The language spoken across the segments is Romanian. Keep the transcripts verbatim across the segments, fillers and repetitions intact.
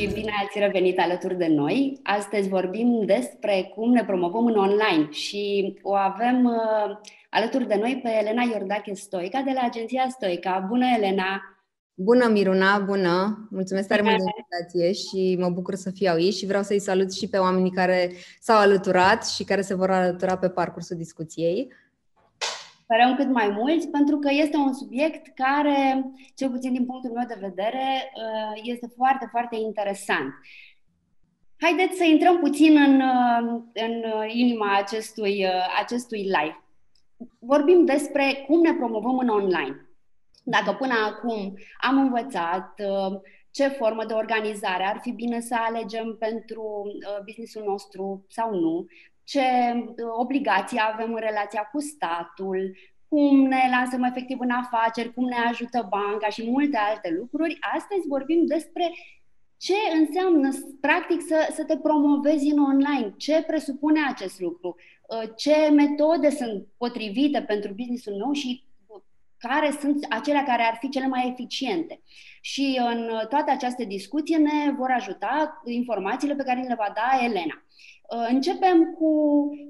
și bine ați revenit alături de noi. Astăzi vorbim despre cum ne promovăm în online și o avem uh, alături de noi pe Elena Iordache Stoica de la agenția Stoica. Bună, Elena! Bună, Miruna! Bună! Mulțumesc tare mult de invitație și mă bucur să fiu aici și vreau să-i salut și pe oamenii care s-au alăturat și care se vor alătura pe parcursul discuției. Sperăm cât mai mulți, pentru că este un subiect care, cel puțin din punctul meu de vedere, este foarte, foarte interesant. Haideți să intrăm puțin în, în inima acestui, acestui live. Vorbim despre cum ne promovăm în online. Dacă până acum am învățat ce formă de organizare ar fi bine să alegem pentru businessul nostru sau nu, ce obligații avem în relația cu statul, cum ne lansăm efectiv în afaceri, cum ne ajută banca și multe alte lucruri. Astăzi vorbim despre ce înseamnă, practic, să, să te promovezi în online, ce presupune acest lucru, ce metode sunt potrivite pentru businessul meu și care sunt acelea care ar fi cele mai eficiente. Și în toată această discuție ne vor ajuta informațiile pe care le va da Elena. Începem cu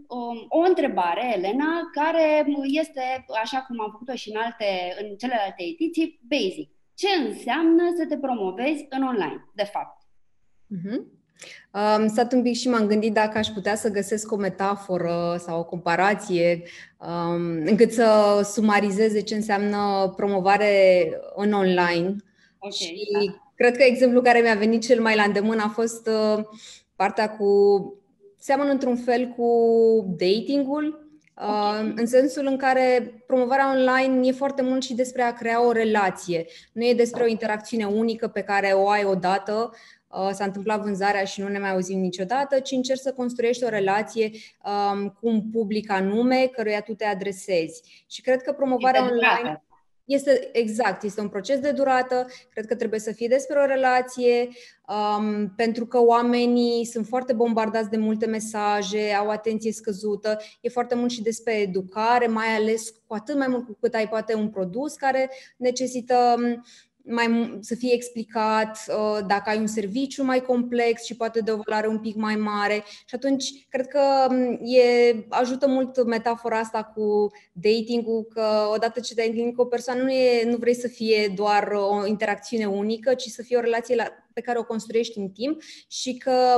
um, o întrebare, Elena, care este, așa cum am făcut-o și în, alte, în celelalte ediții, basic. Ce înseamnă să te promovezi în online, de fapt? Mm-hmm. Am stat un pic și m-am gândit dacă aș putea să găsesc o metaforă sau o comparație um, încât să sumarizeze ce înseamnă promovare în online. Okay, și da. Cred că exemplul care mi-a venit cel mai la îndemână a fost uh, partea cu... Seamănă într-un fel cu datingul, okay. În sensul în care promovarea online e foarte mult și despre a crea o relație. Nu e despre o interacțiune unică pe care o ai odată, s-a întâmplat vânzarea și nu ne mai auzim niciodată, ci încerci să construiești o relație cu un public anume căruia tu te adresezi. Și cred că promovarea online... Este exact, este un proces de durată, cred că trebuie să fie despre o relație, um, pentru că oamenii sunt foarte bombardați de multe mesaje, au atenție scăzută, e foarte mult și despre educare, mai ales cu atât mai mult cu cât ai poate un produs care necesită mai, să fie explicat, uh, dacă ai un serviciu mai complex și poate de o valoare un pic mai mare. Și atunci, cred că e, ajută mult metafora asta cu dating-ul, că odată ce te-ai întâlnit cu o persoană, nu, e, nu vrei să fie doar o interacțiune unică, ci să fie o relație la, pe care o construiești în timp și că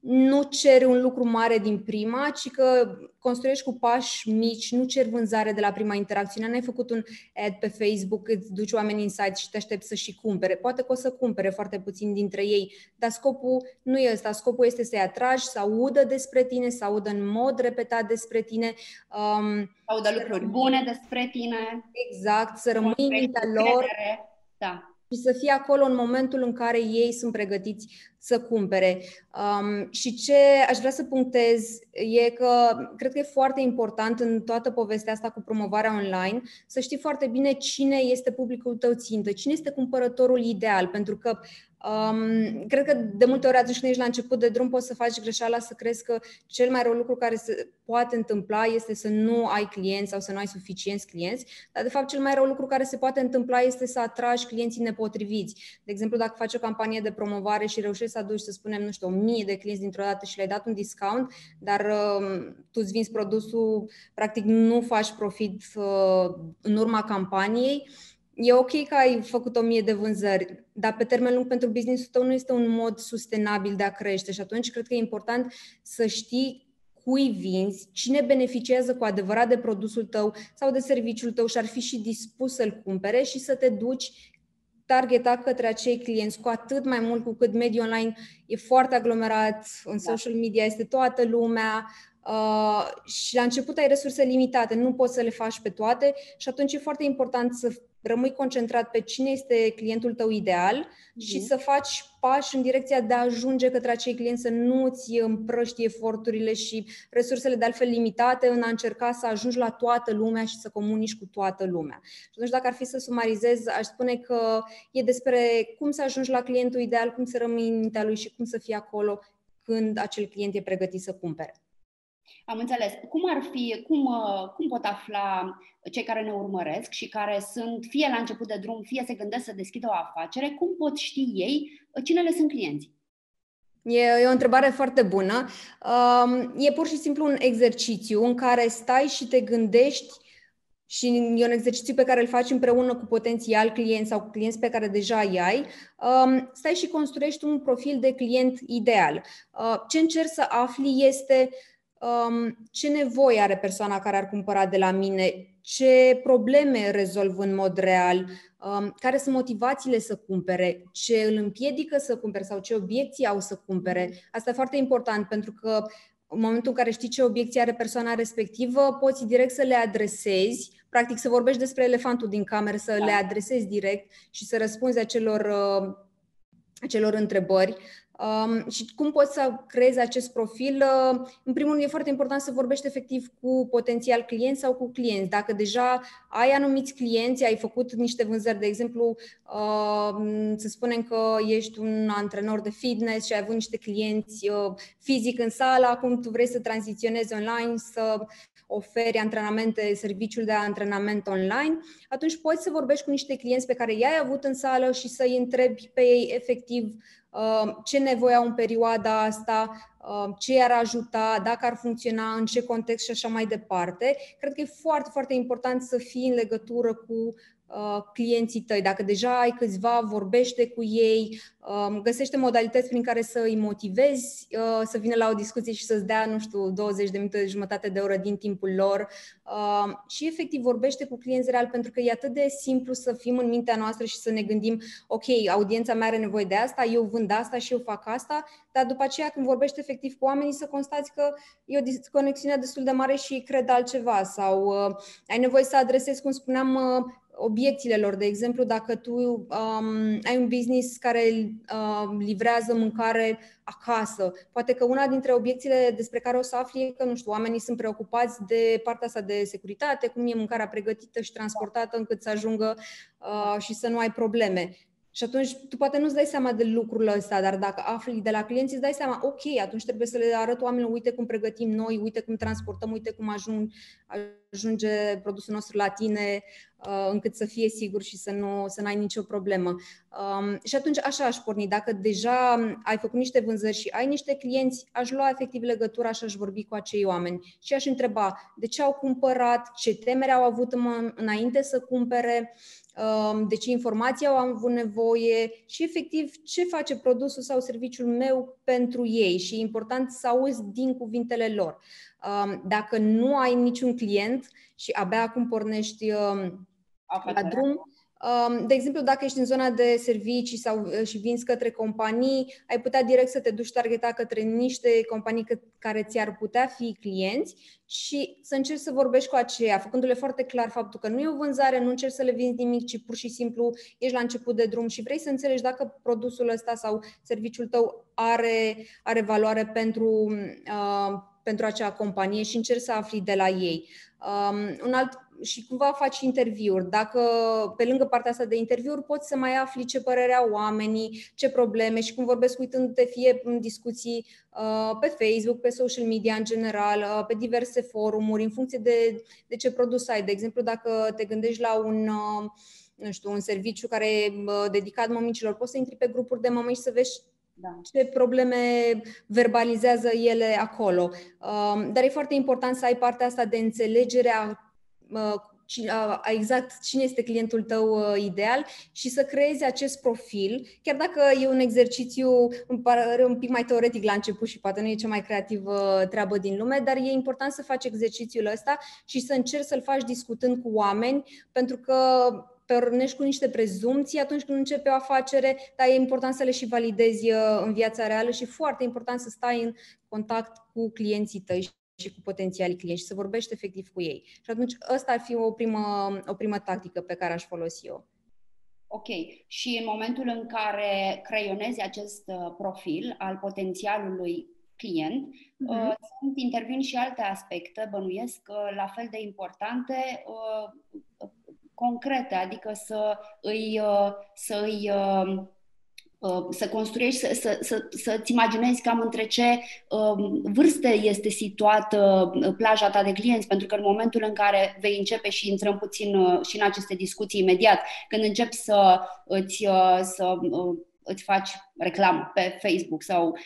nu ceri un lucru mare din prima, ci că construiești cu pași mici, nu ceri vânzare de la prima interacțiune. N-ai făcut un ad pe Facebook, îți duci oamenii în site și te aștepți să și cumpere. Poate că o să cumpere foarte puțin dintre ei, dar scopul nu e ăsta. Scopul este să-i atragi, să audă despre tine, să audă în mod repetat despre tine. Um, audă lucruri rămâi... bune despre tine. Exact, să rămâi în mintea lor. Da. Și să fie acolo în momentul în care ei sunt pregătiți să cumpere. Um, și ce aș vrea să punctez e că cred că e foarte important în toată povestea asta cu promovarea online să știi foarte bine cine este publicul tău țintă, cine este cumpărătorul ideal, pentru că Um, cred că de multe ori atunci când ești la început de drum poți să faci greșeala să crezi că cel mai rău lucru care se poate întâmpla este să nu ai clienți sau să nu ai suficienți clienți, dar de fapt cel mai rău lucru care se poate întâmpla este să atragi clienții nepotriviți. De exemplu, dacă faci o campanie de promovare și reușești să aduci, să spunem, nu știu, o mie de clienți dintr-o dată și le-ai dat un discount, dar uh, tu îți vinzi produsul, practic nu faci profit uh, în urma campaniei. E ok că ai făcut o mie de vânzări, dar pe termen lung pentru business-ul tău nu este un mod sustenabil de a crește și atunci cred că e important să știi cui vinzi, cine beneficiază cu adevărat de produsul tău sau de serviciul tău și ar fi și dispus să-l cumpere și să te duci targeta către acei clienți, cu atât mai mult cu cât mediul online e foarte aglomerat, în social media este toată lumea, Uh, și la început ai resurse limitate, nu poți să le faci pe toate și atunci e foarte important să rămâi concentrat pe cine este clientul tău ideal uh-huh. și să faci pași în direcția de a ajunge către acei clienți, să nu îți împrăști eforturile și resursele de altfel limitate în a încerca să ajungi la toată lumea și să comunici cu toată lumea. Și atunci, dacă ar fi să sumarizez, aș spune că e despre cum să ajungi la clientul ideal, cum să rămâi în mintea lui și cum să fii acolo când acel client e pregătit să cumpere. Am înțeles. Cum ar fi, cum, cum pot afla cei care ne urmăresc și care sunt fie la început de drum, fie se gândesc să deschidă o afacere, cum pot ști ei cine le sunt clienții? E o întrebare foarte bună. E pur și simplu un exercițiu în care stai și te gândești și e un exercițiu pe care îl faci împreună cu potențial clienți sau cu clienți pe care deja îi ai, stai și construiești un profil de client ideal. Ce încerci să afli este ce nevoie are persoana care ar cumpăra de la mine, ce probleme rezolv în mod real, care sunt motivațiile să cumpere, ce îl împiedică să cumpere sau ce obiecții au să cumpere. Asta e foarte important pentru că în momentul în care știi ce obiecții are persoana respectivă, poți direct să le adresezi, practic să vorbești despre elefantul din cameră, să le adresezi direct și să răspunzi acelor, acelor întrebări. Um, și cum poți să creezi acest profil? Uh, în primul rând, e foarte important să vorbești efectiv cu potențial clienți sau cu clienți. Dacă deja ai anumiți clienți, ai făcut niște vânzări, de exemplu, uh, să spunem că ești un antrenor de fitness și ai avut niște clienți uh, fizic în sală, acum tu vrei să tranziționezi online, să oferi antrenamente, serviciul de antrenament online, atunci poți să vorbești cu niște clienți pe care i-ai avut în sală și să-i întrebi pe ei efectiv ce nevoie au în perioada asta, ce i-ar ajuta, dacă ar funcționa, în ce context și așa mai departe. Cred că e foarte, foarte important să fii în legătură cu clienții tăi. Dacă deja ai câțiva, vorbește cu ei, găsește modalități prin care să îi motivezi să vină la o discuție și să-ți dea, nu știu, douăzeci de minute, jumătate de oră din timpul lor și efectiv vorbește cu clienți real, pentru că e atât de simplu să fim în mintea noastră și să ne gândim, ok, audiența mea are nevoie de asta, eu vând asta și eu fac asta, dar după aceea când vorbești efectiv cu oamenii să constați că e o conexiune destul de mare și cred altceva sau ai nevoie să adresezi, cum spuneam, obiecțiile lor. De exemplu, dacă tu um, ai un business care uh, livrează mâncare acasă, poate că una dintre obiecțiile despre care o să afli e că, nu știu, oamenii sunt preocupați de partea asta de securitate, cum e mâncarea pregătită și transportată încât să ajungă uh, și să nu ai probleme. Și atunci tu poate nu-ți dai seama de lucrul ăsta, dar dacă afli de la clienți îți dai seama, ok, atunci trebuie să le arăt oamenilor, uite cum pregătim noi, uite cum transportăm, uite cum ajung, ajunge produsul nostru la tine, încât să fie sigur și să nu să n-ai nicio problemă. Um, și atunci așa aș porni. Dacă deja ai făcut niște vânzări și ai niște clienți, aș lua efectiv legătura și aș vorbi cu acei oameni. Și aș întreba de ce au cumpărat, ce temeri au avut în, înainte să cumpere, um, de ce informații au avut nevoie și efectiv ce face produsul sau serviciul meu pentru ei. Și e important să auzi din cuvintele lor. Um, dacă nu ai niciun client și abia acum pornești um, la drum, um, de exemplu, dacă ești în zona de servicii sau și vinzi către companii, ai putea direct să te duci targeta către niște companii că, care ți-ar putea fi clienți și să încerci să vorbești cu aceia, făcându-le foarte clar faptul că nu e o vânzare, nu încerci să le vinzi nimic, ci pur și simplu ești la început de drum și vrei să înțelegi dacă produsul ăsta sau serviciul tău are, are valoare pentru... Uh, pentru acea companie și încerci să afli de la ei. Um, un alt, și cumva faci interviuri. Dacă pe lângă partea asta de interviuri poți să mai afli ce părere au oamenii, ce probleme și cum vorbesc uitându-te fie în discuții uh, pe Facebook, pe social media în general, uh, pe diverse forumuri, în funcție de, de ce produs ai. De exemplu, dacă te gândești la un... Uh, nu știu, un serviciu care e dedicat mămicilor, poți să intri pe grupuri de mămici să vezi da. Ce probleme verbalizează ele acolo. Dar e foarte important să ai partea asta de înțelegere a, a exact cine este clientul tău ideal și să creezi acest profil, chiar dacă e un exercițiu, îmi pare un pic mai teoretic la început și poate nu e cea mai creativă treabă din lume, dar e important să faci exercițiul ăsta și să încerci să-l faci discutând cu oameni, pentru că pornești cu niște prezumții atunci când începe o afacere, dar e important să le și validezi în viața reală și foarte important să stai în contact cu clienții tăi și cu potențialii clienți și să vorbești efectiv cu ei. Și atunci asta ar fi o primă, o primă tactică pe care aș folosi eu. Ok. Și în momentul în care creionezi acest profil al potențialului client, mm-hmm. uh, intervin și alte aspecte, bănuiesc, uh, la fel de importante, uh, concrete, adică să îi, să îi să construiești, să, să, să, să-ți imaginezi cam între ce vârste este situată plaja ta de clienți, pentru că în momentul în care vei începe și intrăm puțin și în aceste discuții imediat, când începi să îți să îți faci reclamă pe Facebook sau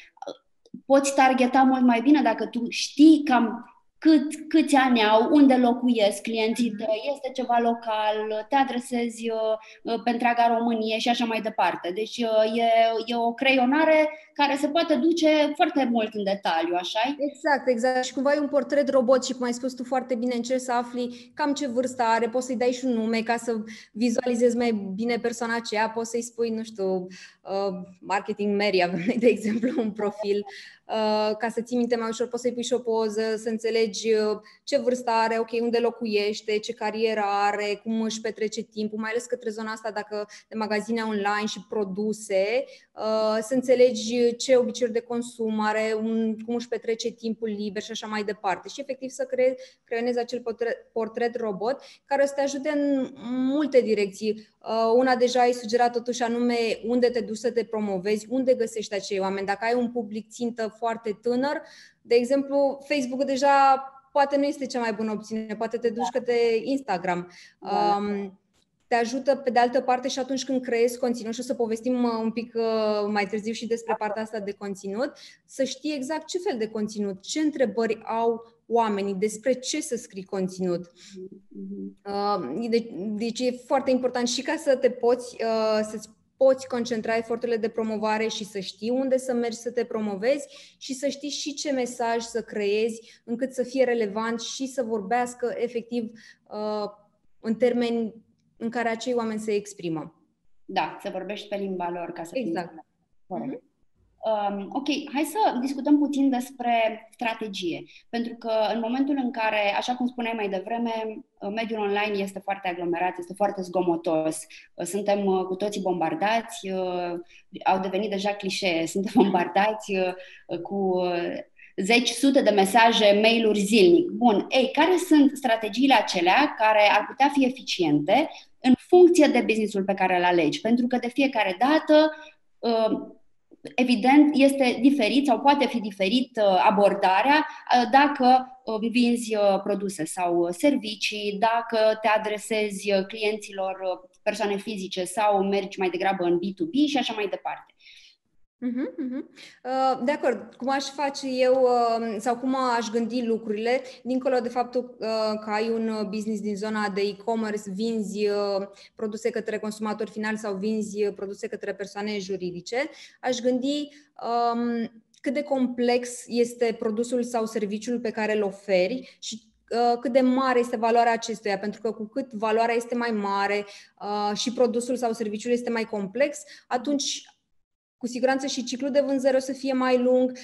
poți targeta mult mai bine dacă tu știi cam cât, câți ani au, unde locuiesc clienții tăi, este ceva local, te adresezi pe întreaga Românie și așa mai departe. Deci e, e o creionare care se poate duce foarte mult în detaliu, așa-i? Exact, exact. Și cumva e un portret robot și, cum ai spus tu foarte bine, încerci să afli cam ce vârstă are, poți să-i dai și un nume ca să vizualizezi mai bine persoana aceea, poți să-i spui, nu știu, marketing Mary, de exemplu, un profil, ca să ții minte mai ușor, poți să-i pui și o poză, să înțelegi ce vârstă are, ok, unde locuiește, ce carieră are, cum își petrece timpul, mai ales către zona asta dacă de magazine online și produse, să înțelegi ce obiceiuri de consum are, cum își petrece timpul liber și așa mai departe. Și efectiv să creezi, creionezi acel portret robot care o să te ajute în multe direcții. Una deja ai sugerat totuși, anume unde te duci să te promovezi, unde găsești acei oameni. Dacă ai un public țintă foarte tânăr, de exemplu, Facebook deja poate nu este cea mai bună opțiune, poate te duci către Instagram. Da. Um, te ajută pe de altă parte și atunci când creezi conținut, și o să povestim un pic mai târziu și despre partea asta de conținut, să știi exact ce fel de conținut, ce întrebări au oamenii, despre ce să scrii conținut. Deci e foarte important și ca să te poți, să-ți poți concentra eforturile de promovare și să știi unde să mergi să te promovezi și să știi și ce mesaj să creezi încât să fie relevant și să vorbească efectiv în termeni în care acei oameni se exprimă. Da, să vorbești pe limba lor ca să exact. Fii... Corect. Mm-hmm. Um, ok, hai să discutăm puțin despre strategie, pentru că în momentul în care, așa cum spuneai mai devreme, mediul online este foarte aglomerat, este foarte zgomotos, suntem cu toții bombardați, au devenit deja clișee, suntem bombardați cu zeci, sute de mesaje, mail-uri zilnic. Bun, ei, care sunt strategiile acelea care ar putea fi eficiente în funcție de business-ul pe care îl alegi? Pentru că de fiecare dată, evident, este diferit sau poate fi diferit abordarea dacă vinzi produse sau servicii, dacă te adresezi clienților persoane fizice sau mergi mai degrabă în B doi B și așa mai departe. Uhum, uhum. Uh, de acord, cum aș face eu uh, sau cum aș gândi lucrurile, dincolo de faptul uh, că ai un business din zona de e-commerce, vinzi uh, produse către consumator final sau vinzi produse către persoane juridice, aș gândi um, cât de complex este produsul sau serviciul pe care îl oferi și cât de mare este valoarea acestuia, pentru că cu cât valoarea este mai mare uh, și produsul sau serviciul este mai complex, atunci cu siguranță și ciclul de vânzări o să fie mai lung,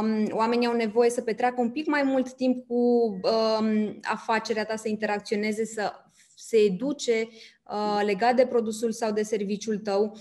um, oamenii au nevoie să petreacă un pic mai mult timp cu um, afacerea ta, să interacționeze, să se educe uh, legat de produsul sau de serviciul tău.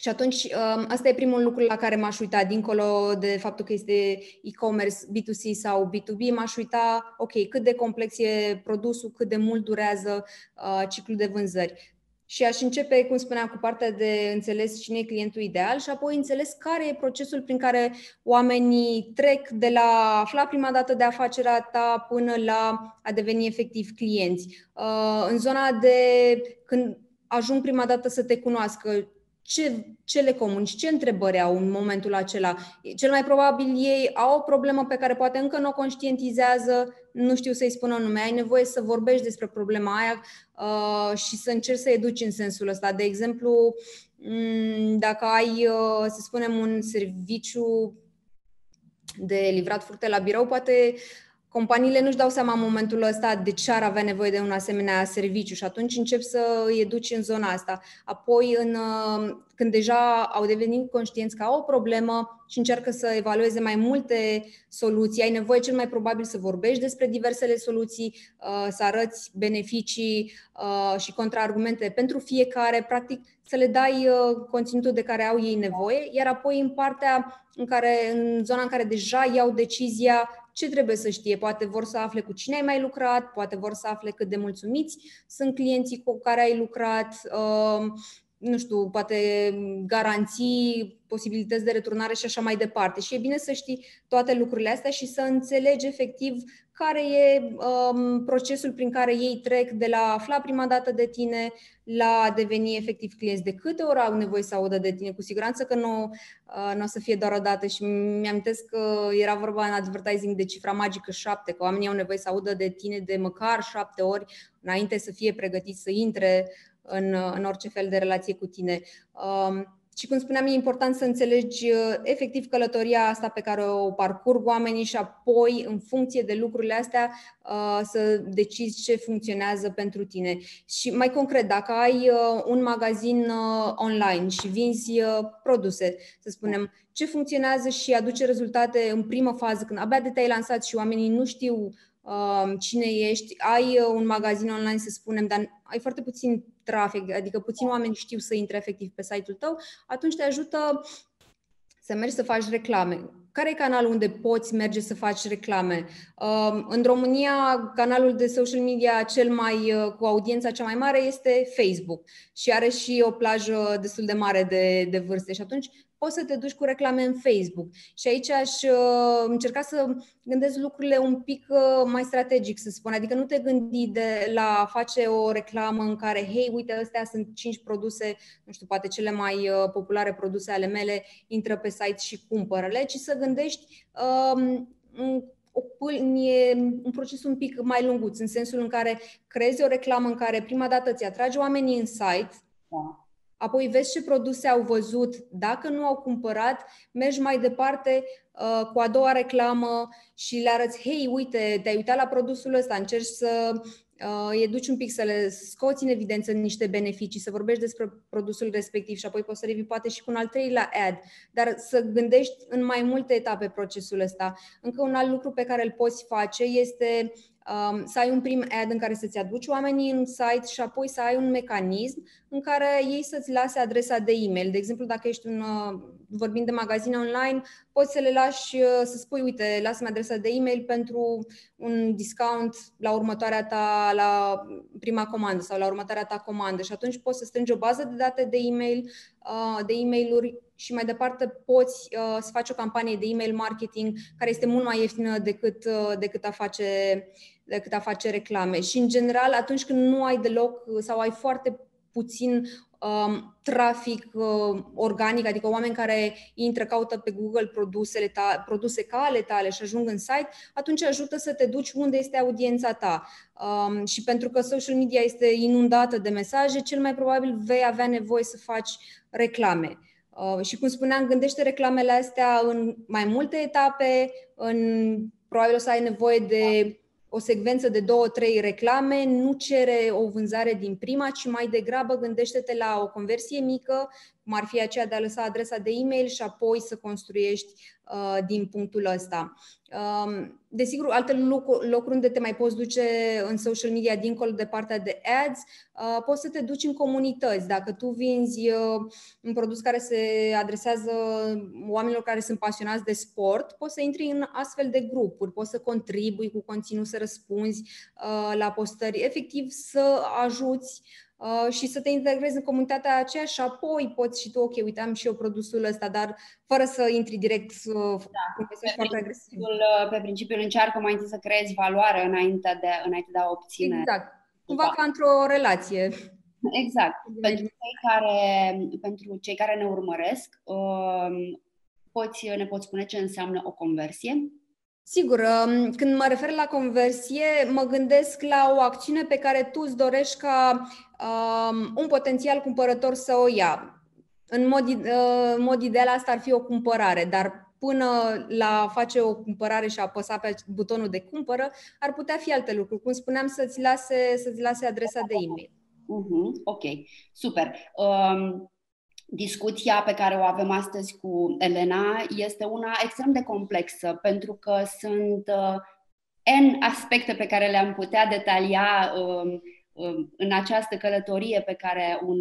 Și atunci, um, asta e primul lucru la care m-aș uita, dincolo de faptul că este e-commerce, B doi C sau B doi B, m-aș uita, ok, cât de complex e produsul, cât de mult durează uh, ciclul de vânzări. Și aș începe, cum spuneam, cu partea de înțeles cine e clientul ideal și apoi înțeles care e procesul prin care oamenii trec de la a afla prima dată de afacerea ta până la a deveni efectiv clienți. În zona de când ajung prima dată să te cunoască, Ce, ce le comunici, ce întrebări au în momentul acela. Cel mai probabil ei au o problemă pe care poate încă nu o conștientizează, nu știu să-i spună nume, ai nevoie să vorbești despre problema aia uh, și să încerci să educi în sensul ăsta. De exemplu, dacă ai, uh, să spunem, un serviciu de livrat fructe la birou, poate companiile nu-și dau seama în momentul ăsta de ce ar avea nevoie de un asemenea serviciu și atunci încep să îi educi în zona asta. Apoi, în, când deja au devenit conștienți că au o problemă și încearcă să evalueze mai multe soluții, ai nevoie cel mai probabil să vorbești despre diversele soluții, să arăți beneficii și contraargumente pentru fiecare, practic să le dai conținutul de care au ei nevoie, iar apoi în partea în care, în zona în care deja iau decizia ce trebuie să știe. Poate vor să afle cu cine ai mai lucrat, poate vor să afle cât de mulțumiți sunt clienții cu care ai lucrat, nu știu, poate garanții posibilități de returnare și așa mai departe. Și e bine să știi toate lucrurile astea și să înțelegi efectiv care e um, procesul prin care ei trec de la afla prima dată de tine la a deveni efectiv clienți. De câte ori au nevoie să audă de tine? Cu siguranță că nu, uh, nu o să fie doar o dată și mi-amintesc că era vorba în advertising de cifra magică șapte, că oamenii au nevoie să audă de tine de măcar șapte ori înainte să fie pregătiți să intre în, în orice fel de relație cu tine. Um, Și cum spuneam, e important să înțelegi efectiv călătoria asta pe care o parcurg oamenii și apoi, în funcție de lucrurile astea, să decizi ce funcționează pentru tine. Și mai concret, dacă ai un magazin online și vinzi produse, să spunem, ce funcționează și aduce rezultate în primă fază, când abia de te-ai lansat și oamenii nu știu cine ești, ai un magazin online, să spunem, dar ai foarte puțin trafic, adică puțini oameni știu să intre efectiv pe site-ul tău, atunci te ajută să mergi să faci reclame. Care e canalul unde poți merge să faci reclame? În România, canalul de social media cel mai cu audiența cea mai mare este Facebook și are și o plajă destul de mare de, de vârste și atunci poți să te duci cu reclame în Facebook. Și aici aș uh, încerca să gândesc lucrurile un pic uh, mai strategic, să spun. Adică nu te gândi de la face o reclamă în care, hei, uite, astea sunt cinci produse, nu știu, poate cele mai uh, populare produse ale mele, intră pe site și cumpără-le, ci să gândești uh, o pâlnie, un proces un pic mai lunguț, în sensul în care creezi o reclamă în care prima dată îți atragi oamenii în site, da. Apoi vezi ce produse au văzut, dacă nu au cumpărat, mergi mai departe uh, cu a doua reclamă și le arăți, hei, uite, te-ai uitat la produsul ăsta, încerci să uh, educi un pic, să le scoți în evidență niște beneficii, să vorbești despre produsul respectiv și apoi poți să revii poate și cu un al treilea ad, dar să gândești în mai multe etape procesul ăsta. Încă un alt lucru pe care îl poți face este Um, să ai un prim ad în care să-ți aduci oamenii în site și apoi să ai un mecanism în care ei să-ți lase adresa de e-mail. De exemplu, dacă ești un, uh, vorbind de magazine online, poți să le lași, uh, să spui, uite, lasă-mi adresa de e-mail pentru un discount la următoarea ta, la prima comandă sau la următoarea ta comandă și atunci poți să strângi o bază de date de e-mail, uh, de e-mail-uri și mai departe poți uh, să faci o campanie de e-mail marketing care este mult mai ieftină decât, uh, decât a face decât a face reclame. Și, în general, atunci când nu ai deloc sau ai foarte puțin um, trafic uh, organic, adică oameni care intră, caută pe Google produsele ta, produse ca ale tale și ajung în site, atunci ajută să te duci unde este audiența ta. Um, și pentru că social media este inundată de mesaje, cel mai probabil vei avea nevoie să faci reclame. Uh, și, cum spuneam, gândește reclamele astea în mai multe etape, în, probabil o să ai nevoie de o secvență de două, trei reclame, nu cere o vânzare din prima, ci mai degrabă gândește-te la o conversie mică, cum ar fi aceea de a lăsa adresa de e-mail și apoi să construiești uh, din punctul ăsta. Um, desigur, alte locuri, locuri unde te mai poți duce în social media, dincolo de partea de ads, uh, poți să te duci în comunități. Dacă tu vinzi uh, un produs care se adresează oamenilor care sunt pasionați de sport, poți să intri în astfel de grupuri, poți să contribui cu conținut, să răspunzi uh, la postări, efectiv să ajuți și să te integrezi în comunitatea aceea și apoi poți și tu, ok, uite, am și eu produsul ăsta, dar fără să intri direct da, pe, principiul, pe principiul încearcă mai întâi să creezi valoare înainte de, înainte de a obține. Exact. Cumva da. Ca într-o relație. Exact. Pentru cei care, pentru cei care ne urmăresc, poți, ne poți spune ce înseamnă o conversie? Sigur, când mă refer la conversie, mă gândesc la o acțiune pe care tu îți dorești ca um, un potențial cumpărător să o ia. În mod, uh, mod ideal asta ar fi o cumpărare, dar până la a face o cumpărare și a apăsa pe butonul de cumpără, ar putea fi alte lucruri. Cum spuneam, să-ți lase, să-ți lase adresa de e-mail. Uh-huh. Ok, super. Um... Discuția pe care o avem astăzi cu Elena este una extrem de complexă, pentru că sunt N aspecte pe care le-am putea detalia în această călătorie pe care un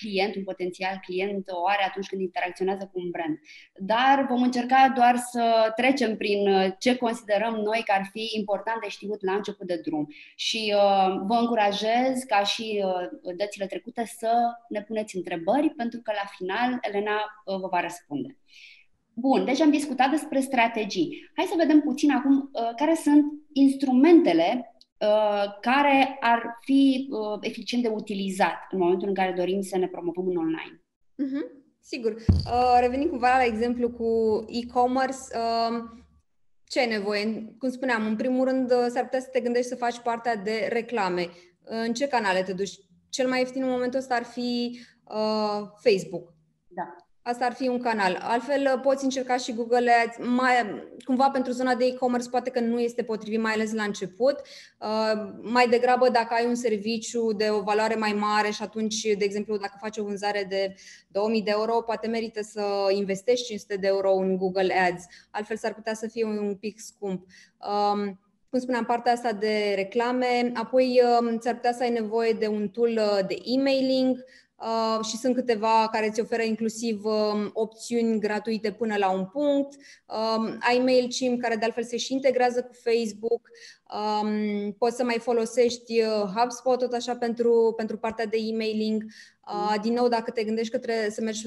client, un potențial client o are atunci când interacționează cu un brand. Dar vom încerca doar să trecem prin ce considerăm noi că ar fi important de știut la început de drum. Și uh, vă încurajez, ca și uh, dățile trecute, să ne puneți întrebări, pentru că la final Elena uh, vă va răspunde. Bun, deci am discutat despre strategii. Hai să vedem puțin acum uh, care sunt instrumentele care ar fi eficient de utilizat în momentul în care dorim să ne promovăm în online. Mm-hmm, sigur. Revenim cumva la exemplu cu e-commerce. Ce ai nevoie? Cum spuneam, în primul rând s-ar putea să te gândești să faci partea de reclame. În ce canale te duci? Cel mai ieftin în momentul ăsta ar fi Facebook. Da. Asta ar fi un canal. Altfel poți încerca și Google Ads. Mai, cumva pentru zona de e-commerce poate că nu este potrivit, mai ales la început. Uh, mai degrabă dacă ai un serviciu de o valoare mai mare și atunci, de exemplu, dacă faci o vânzare de două mii de euro, poate merită să investești cinci sute de euro în Google Ads. Altfel s-ar putea să fie un pic scump. Uh, cum spuneam, partea asta de reclame. Apoi uh, s-ar putea să ai nevoie de un tool de e-mailing. Uh, și sunt câteva care îți oferă inclusiv uh, opțiuni gratuite până la un punct. Uh, ai MailChimp, care de altfel se și integrează cu Facebook. Um, poți să mai folosești HubSpot, tot așa, pentru, pentru partea de e-mailing. Uh, din nou, dacă te gândești că trebuie să mergi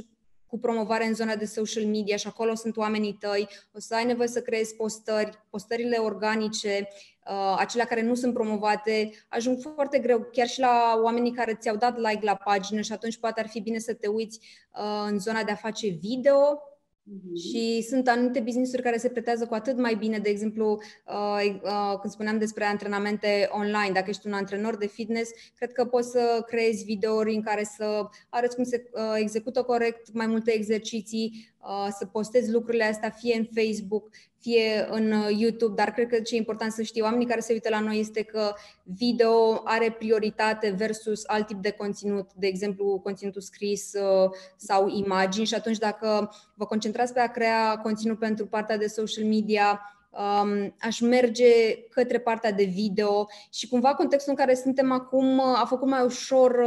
cu promovare în zona de social media și acolo sunt oamenii tăi, o să ai nevoie să creezi postări, postările organice, uh, acelea care nu sunt promovate, ajung foarte greu chiar și la oamenii care ți-au dat like la pagină și atunci poate ar fi bine să te uiți uh, în zona de a face video. Și sunt anumite business-uri care se pretează cu atât mai bine, de exemplu, când spuneam despre antrenamente online, dacă ești un antrenor de fitness, cred că poți să creezi videouri în care să arăți cum se execută corect mai multe exerciții, să postezi lucrurile astea fie în Facebook, fie în YouTube, dar cred că ce e important să știu oamenii care se uită la noi este că video are prioritate versus alt tip de conținut, de exemplu conținutul scris sau imagini, și atunci dacă vă concentrați pe a crea conținut pentru partea de social media, aș merge către partea de video și cumva contextul în care suntem acum a făcut mai ușor.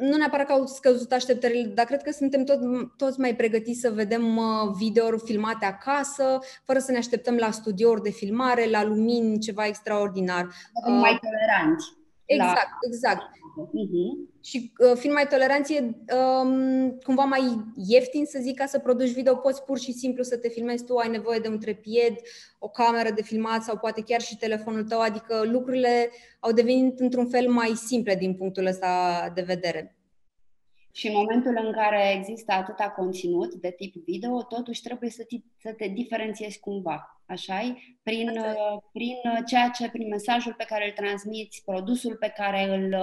Nu neapărat că au scăzut așteptările, dar cred că suntem tot, toți mai pregătiți să vedem videouri filmate acasă, fără să ne așteptăm la studiouri de filmare, la lumini, ceva extraordinar. Mai, uh, mai toleranți. Exact, la... exact. Uh-huh. Și uh, fiind mai toleranți, e um, cumva mai ieftin, să zic, ca să produci video, poți pur și simplu să te filmezi tu, ai nevoie de un trepied, o cameră de filmat sau poate chiar și telefonul tău, adică lucrurile au devenit într-un fel mai simple din punctul ăsta de vedere. Și în momentul în care există atâta conținut de tip video, totuși trebuie să te, să te diferențiezi cumva, așa-i? Prin, prin ceea ce, prin mesajul pe care îl transmiți, produsul pe care îl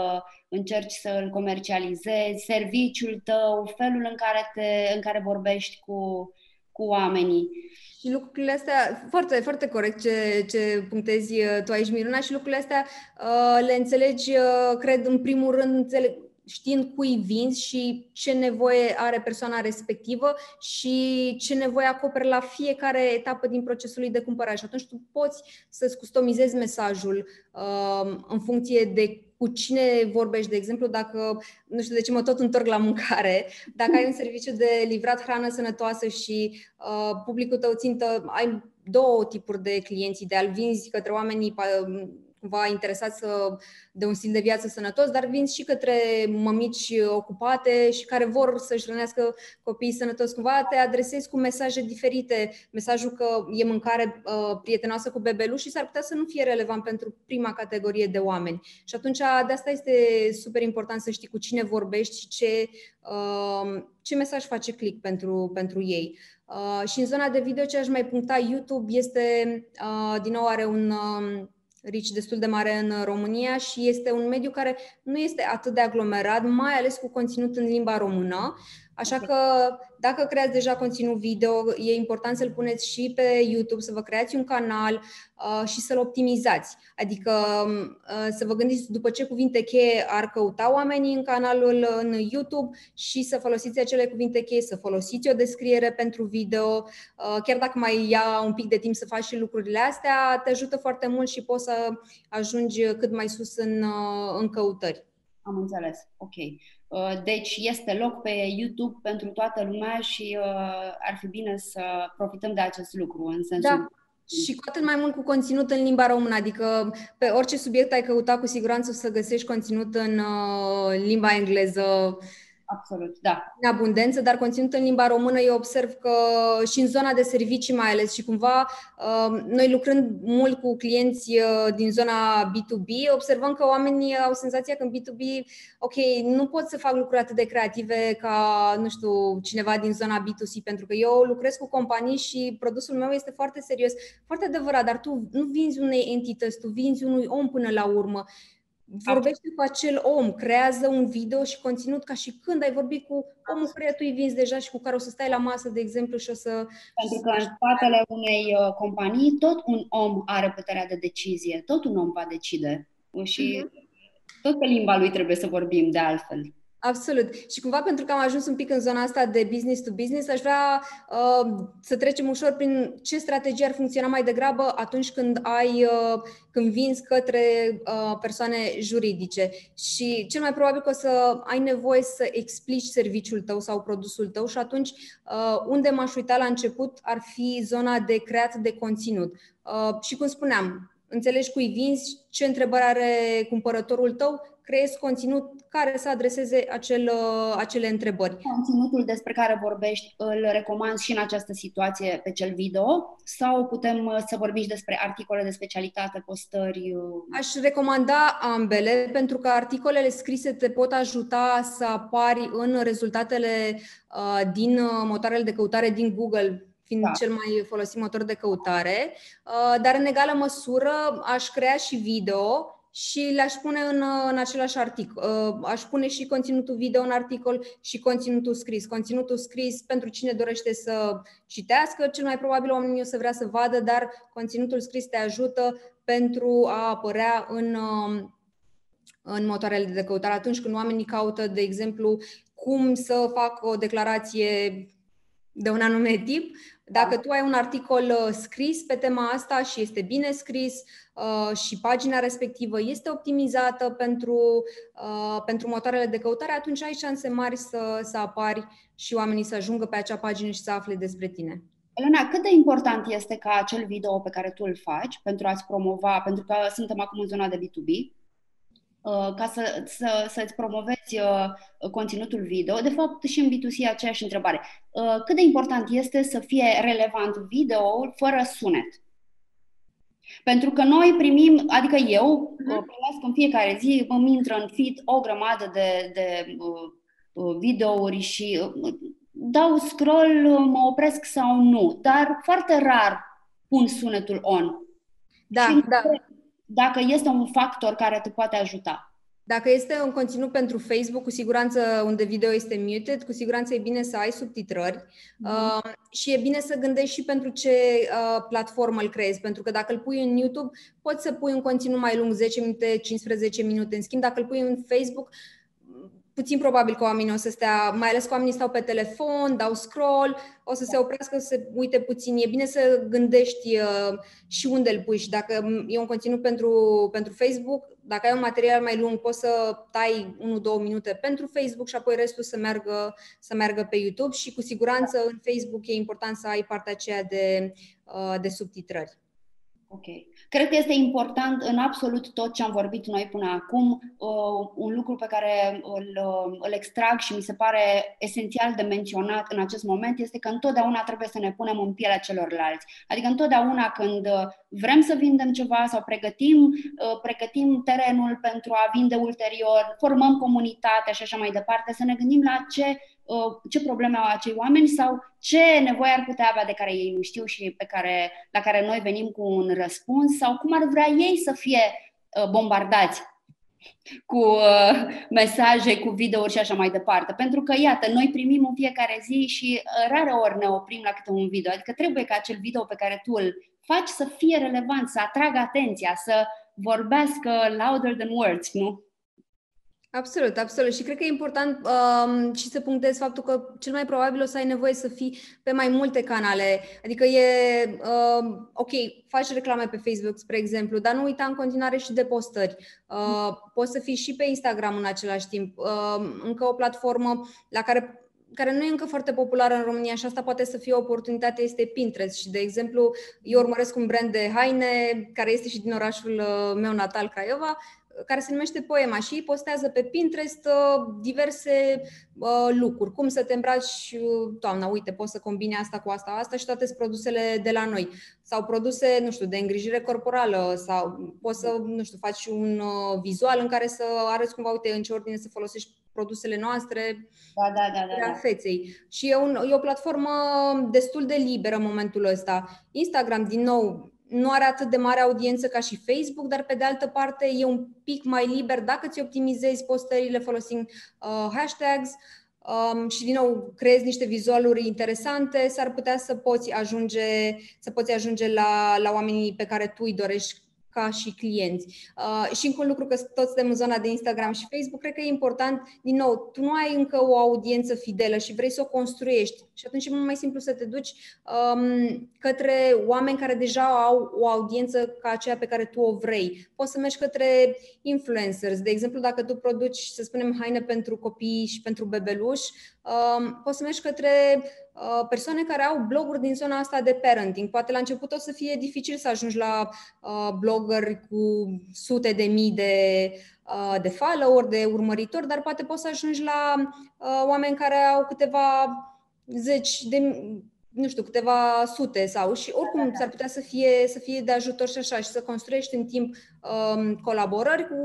încerci să îl comercializezi, serviciul tău, felul în care, te, în care vorbești cu, cu oamenii. Și lucrurile astea, foarte, foarte corect ce, ce punctezi tu aici, Miruna, și lucrurile astea le înțelegi, cred, în primul rând, înțeleg... știind cui vinzi și ce nevoie are persoana respectivă și ce nevoie acoperi la fiecare etapă din procesul lui de cumpărare. Și atunci tu poți să-ți customizezi mesajul uh, în funcție de cu cine vorbești. De exemplu, dacă, nu știu de ce mă tot întorc la mâncare, dacă ai un serviciu de livrat hrană sănătoasă și uh, publicul tău țintă, ai două tipuri de clienți ideal, vinzi către oamenii cumva interesați de un stil de viață sănătos, dar vin și către mămici ocupate și care vor să-și hrănească copiii sănătos. Cumva te adresezi cu mesaje diferite. Mesajul că e mâncare uh, prietenoasă cu bebelușii s-ar putea să nu fie relevant pentru prima categorie de oameni. Și atunci de asta este super important să știi cu cine vorbești și ce, uh, ce mesaj face click pentru, pentru ei. Uh, și în zona de video ce aș mai puncta, YouTube este, uh, din nou, are un... Uh, reach destul de mare în România și este un mediu care nu este atât de aglomerat, mai ales cu conținut în limba română. Așa că dacă creați deja conținut video, e important să-l puneți și pe YouTube, să vă creați un canal uh, și să-l optimizați. Adică uh, să vă gândiți după ce cuvinte cheie ar căuta oamenii în canalul în YouTube și să folosiți acele cuvinte cheie, să folosiți o descriere pentru video. Uh, chiar dacă mai ia un pic de timp să faci și lucrurile astea, te ajută foarte mult și poți să ajungi cât mai sus în, uh, în căutări. Am înțeles, ok. Deci este loc pe YouTube pentru toată lumea și uh, ar fi bine să profităm de acest lucru. În sensul da. Și cu atât mai mult cu conținut în limba română, adică pe orice subiect ai căuta, cu siguranță o să găsești conținut în uh, limba engleză. Absolut, da. În abundență, dar conținut în limba română, eu observ că și în zona de servicii mai ales și cumva noi lucrând mult cu clienți din zona B doi B, observăm că oamenii au senzația că în B doi B, ok, nu pot să fac lucruri atât de creative ca, nu știu, cineva din zona B doi C, pentru că eu lucrez cu companii și produsul meu este foarte serios, foarte adevărat, dar tu nu vinzi unei entități, tu vinzi unui om până la urmă. Vorbește cu acel om, creează un video și conținut ca și când ai vorbit cu omul care tu îi vinzi deja și cu care o să stai la masă, de exemplu, și o să... Pentru că în spatele unei companii tot un om are puterea de decizie, tot un om va decide și mm-hmm. tot pe limba lui trebuie să vorbim de altfel. Absolut. Și cumva pentru că am ajuns un pic în zona asta de business to business, aș vrea uh, să trecem ușor prin ce strategie ar funcționa mai degrabă atunci când ai, uh, când vinzi către uh, persoane juridice. Și cel mai probabil că o să ai nevoie să explici serviciul tău sau produsul tău și atunci uh, unde m-aș uita la început ar fi zona de creat de conținut. Uh, și cum spuneam, înțelegi cui vinzi, ce întrebări are cumpărătorul tău, creezi conținut care să adreseze acel, acele întrebări. Conținutul despre care vorbești îl recomand și în această situație pe cel video sau putem să vorbim despre articole de specialitate, postări? Aș recomanda ambele pentru că articolele scrise te pot ajuta să apari în rezultatele din motoarele de căutare din Google, fiind da. cel mai folosit motor de căutare, dar în egală măsură aș crea și video și le-aș pune în, în același articol. Aș pune și conținutul video în articol și conținutul scris. Conținutul scris pentru cine dorește să citească, cel mai probabil oamenii o să vrea să vadă, dar conținutul scris te ajută pentru a apărea în, în motoarele de căutare. Atunci când oamenii caută, de exemplu, cum să fac o declarație de un anume tip, dacă tu ai un articol scris pe tema asta și este bine scris uh, și pagina respectivă este optimizată pentru, uh, pentru motoarele de căutare, atunci ai șanse mari să, să apari și oamenii să ajungă pe acea pagină și să afle despre tine. Elena, cât de important este ca acel video pe care tu îl faci pentru a-ți promova, pentru că suntem acum în zona de B doi B, uh, ca să, să, să-ți promovezi uh, conținutul video, de fapt și în B doi C aceeași întrebare. Cât de important este să fie relevant video fără sunet? Pentru că noi primim, adică eu primesc în fiecare zi, îmi intră în feed o grămadă de, de uh, videouri și uh, dau scroll, mă opresc sau nu, dar foarte rar pun sunetul on. Da, și da. Dacă este un factor care te poate ajuta. Dacă este un conținut pentru Facebook, cu siguranță unde video este muted, cu siguranță e bine să ai subtitrări mm. uh, și e bine să gândești și pentru ce uh, platformă îl creezi, pentru că dacă îl pui în YouTube, poți să pui un conținut mai lung, zece minute, cincisprezece minute. În schimb, dacă îl pui în Facebook, puțin probabil că oamenii o să stea, mai ales că oamenii stau pe telefon, dau scroll, o să se oprească, o să se uite puțin. E bine să gândești uh, și unde îl pui și dacă e un conținut pentru, pentru Facebook, dacă ai un material mai lung, poți să tai unu două minute pentru Facebook și apoi restul să meargă, să meargă pe YouTube și cu siguranță în Facebook e important să ai partea aceea de, uh, de subtitrări. Ok. Cred că este important în absolut tot ce am vorbit noi până acum, uh, un lucru pe care îl, îl extrag și mi se pare esențial de menționat în acest moment este că întotdeauna trebuie să ne punem în pielea celorlalți. Adică întotdeauna când vrem să vindem ceva sau pregătim, uh, pregătim terenul pentru a vinde ulterior, formăm comunitatea și așa mai departe, să ne gândim la ce, uh, ce probleme au acei oameni sau ce nevoie ar putea avea de care ei nu știu și pe care, la care noi venim cu un răspuns sau cum ar vrea ei să fie bombardați cu uh, mesaje, cu videouri și așa mai departe. Pentru că, iată, noi primim în fiecare zi și rare ori ne oprim la câte un video. Adică trebuie ca acel video pe care tu îl faci să fie relevant, să atragă atenția, să vorbească louder than words, nu? Absolut, absolut. Și cred că e important um, și să punctez faptul că cel mai probabil o să ai nevoie să fii pe mai multe canale. Adică e, um, ok, faci reclame pe Facebook, spre exemplu, dar nu uita în continuare și de postări. Uh, poți să fii și pe Instagram în același timp. Uh, încă o platformă la care... care nu e încă foarte populară în România și asta poate să fie o oportunitate, este Pinterest. Și, de exemplu, eu urmăresc un brand de haine care este și din orașul meu natal, Craiova, care se numește Poema și ei postează pe Pinterest diverse uh, lucruri. Cum să te îmbraci toamna, uite, poți să combini asta cu asta, asta și toate sunt produsele de la noi. Sau produse, nu știu, de îngrijire corporală sau poți să, nu știu, faci un uh, vizual în care să arăți cumva, uite, în ce ordine să folosești produsele noastre, da, da, da, da, da. feței. Și e, un, e o platformă destul de liberă în momentul ăsta. Instagram, din nou, nu are atât de mare audiență ca și Facebook, dar pe de altă parte e un pic mai liber dacă ți optimizezi postările folosind uh, hashtags um, și din nou creezi niște vizualuri interesante, s-ar putea să poți ajunge, să poți ajunge la, la oamenii pe care tu îi dorești ca și clienți. Uh, și încă un lucru, că toți suntem în zona de Instagram și Facebook, cred că e important, din nou, tu nu ai încă o audiență fidelă și vrei să o construiești și atunci e mult mai simplu să te duci um, către oameni care deja au o audiență ca aceea pe care tu o vrei. Poți să mergi către influencers, de exemplu, dacă tu produci, să spunem, haine pentru copii și pentru bebeluși, um, poți să mergi către persoane care au bloguri din zona asta de parenting. Poate la început o să fie dificil să ajungi la uh, bloggeri cu sute de mii de, uh, de follower, de urmăritori, dar poate poți să ajungi la uh, oameni care au câteva zeci de, nu știu, câteva sute sau și oricum s-ar putea să fie, să fie de ajutor și așa și să construiești în timp um, colaborări cu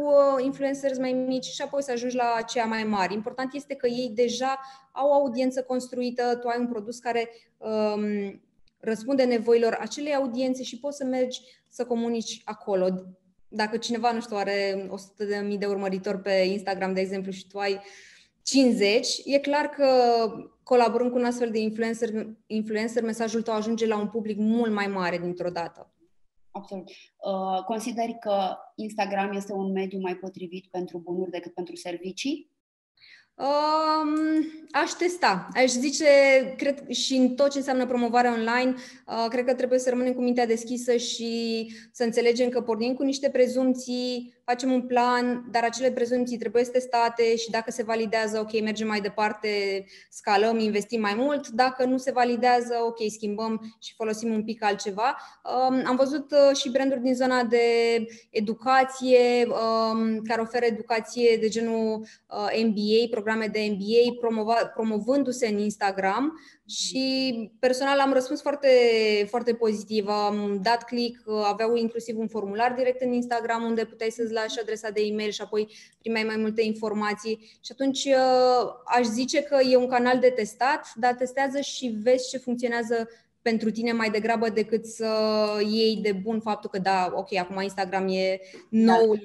influencers mai mici și apoi să ajungi la aceia mai mari. Important este că ei deja au audiență construită, tu ai un produs care um, răspunde nevoilor acelei audiențe și poți să mergi să comunici acolo. Dacă cineva, nu știu, are o sută de mii de urmăritori pe Instagram, de exemplu, și tu ai cincizeci, e clar că colaborând cu un astfel de influencer, influencer, mesajul tău ajunge la un public mult mai mare dintr-o dată. Absolut. Uh, consideri că Instagram este un mediu mai potrivit pentru bunuri decât pentru servicii? Um, aș testa. Aș zice, cred, și în tot ce înseamnă promovare online, uh, cred că trebuie să rămânem cu mintea deschisă și să înțelegem că pornim cu niște prezumții, facem un plan, dar acele prezumții trebuie testate și dacă se validează, ok, mergem mai departe, scalăm, investim mai mult. Dacă nu se validează, ok, schimbăm și folosim un pic altceva. Um, am văzut uh, și branduri din zona de educație, um, care oferă educație de genul uh, M B A, programe de M B A, promova, promovându-se în Instagram și personal am răspuns foarte, foarte pozitiv. Am dat click, aveau inclusiv un formular direct în Instagram unde puteai să-ți lași adresa de e-mail și apoi primeai mai multe informații. Și atunci aș zice că e un canal de testat, dar testează și vezi ce funcționează pentru tine mai degrabă decât să iei de bun faptul că da, ok, acum Instagram e noul,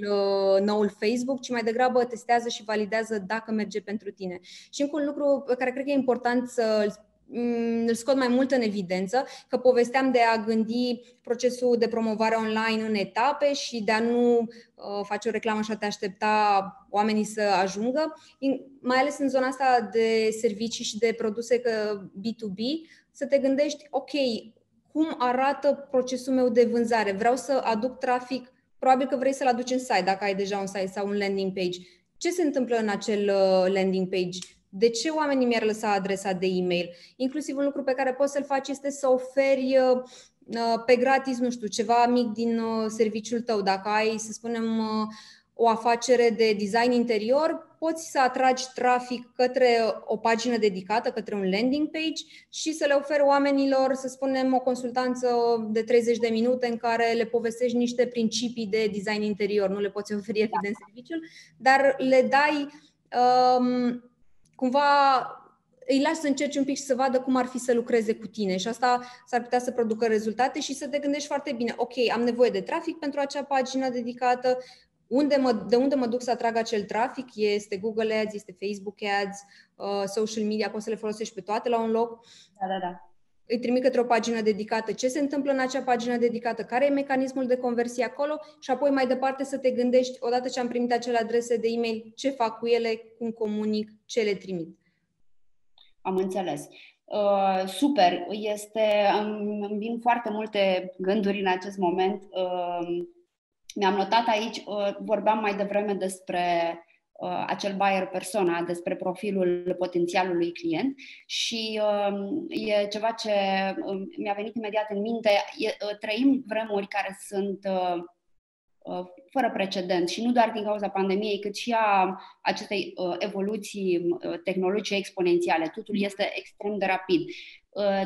noul Facebook, ci mai degrabă testează și validează dacă merge pentru tine. Și încă un lucru pe care cred că e important să îl scot mai mult în evidență, că povesteam de a gândi procesul de promovare online în etape și de a nu uh, face o reclamă și a te aștepta oamenii să ajungă, in, mai ales în zona asta de servicii și de produse că B to B, să te gândești, ok, cum arată procesul meu de vânzare? Vreau să aduc trafic, probabil că vrei să-l aduci în site, dacă ai deja un site sau un landing page. Ce se întâmplă în acel landing page? De ce oamenii mi-ar lăsa adresa de e-mail? Inclusiv un lucru pe care poți să-l faci este să oferi pe gratis, nu știu, ceva mic din serviciul tău. Dacă ai, să spunem, o afacere de design interior, poți să atragi trafic către o pagină dedicată, către un landing page și să le oferi oamenilor, să spunem, o consultanță de treizeci de minute în care le povestești niște principii de design interior. Nu le poți oferi, evident, serviciul, dar le dai... Um, cumva îi lași să încerci un pic și să vadă cum ar fi să lucreze cu tine și asta s-ar putea să producă rezultate și să te gândești foarte bine, ok, am nevoie de trafic pentru acea pagină dedicată, Unde mă, de unde mă duc să atrag acel trafic? Este Google Ads, este Facebook Ads, uh, social media, poți să le folosești pe toate la un loc. Da, da, da. Îi trimit către o pagină dedicată. Ce se întâmplă în acea pagină dedicată? Care e mecanismul de conversie acolo? Și apoi mai departe să te gândești, odată ce am primit acele adrese de e-mail, ce fac cu ele, cum comunic, ce le trimit. Am înțeles. Uh, super! Este, îmi vin foarte multe gânduri în acest moment. Uh, Mi-am notat aici, vorbeam mai devreme despre uh, acel buyer persona, despre profilul potențialului client și uh, e ceva ce uh, mi-a venit imediat în minte. E, uh, trăim vremuri care sunt uh, uh, fără precedent și nu doar din cauza pandemiei, cât și a acestei uh, evoluții uh, tehnologice exponențiale. Totul este extrem de rapid. Uh,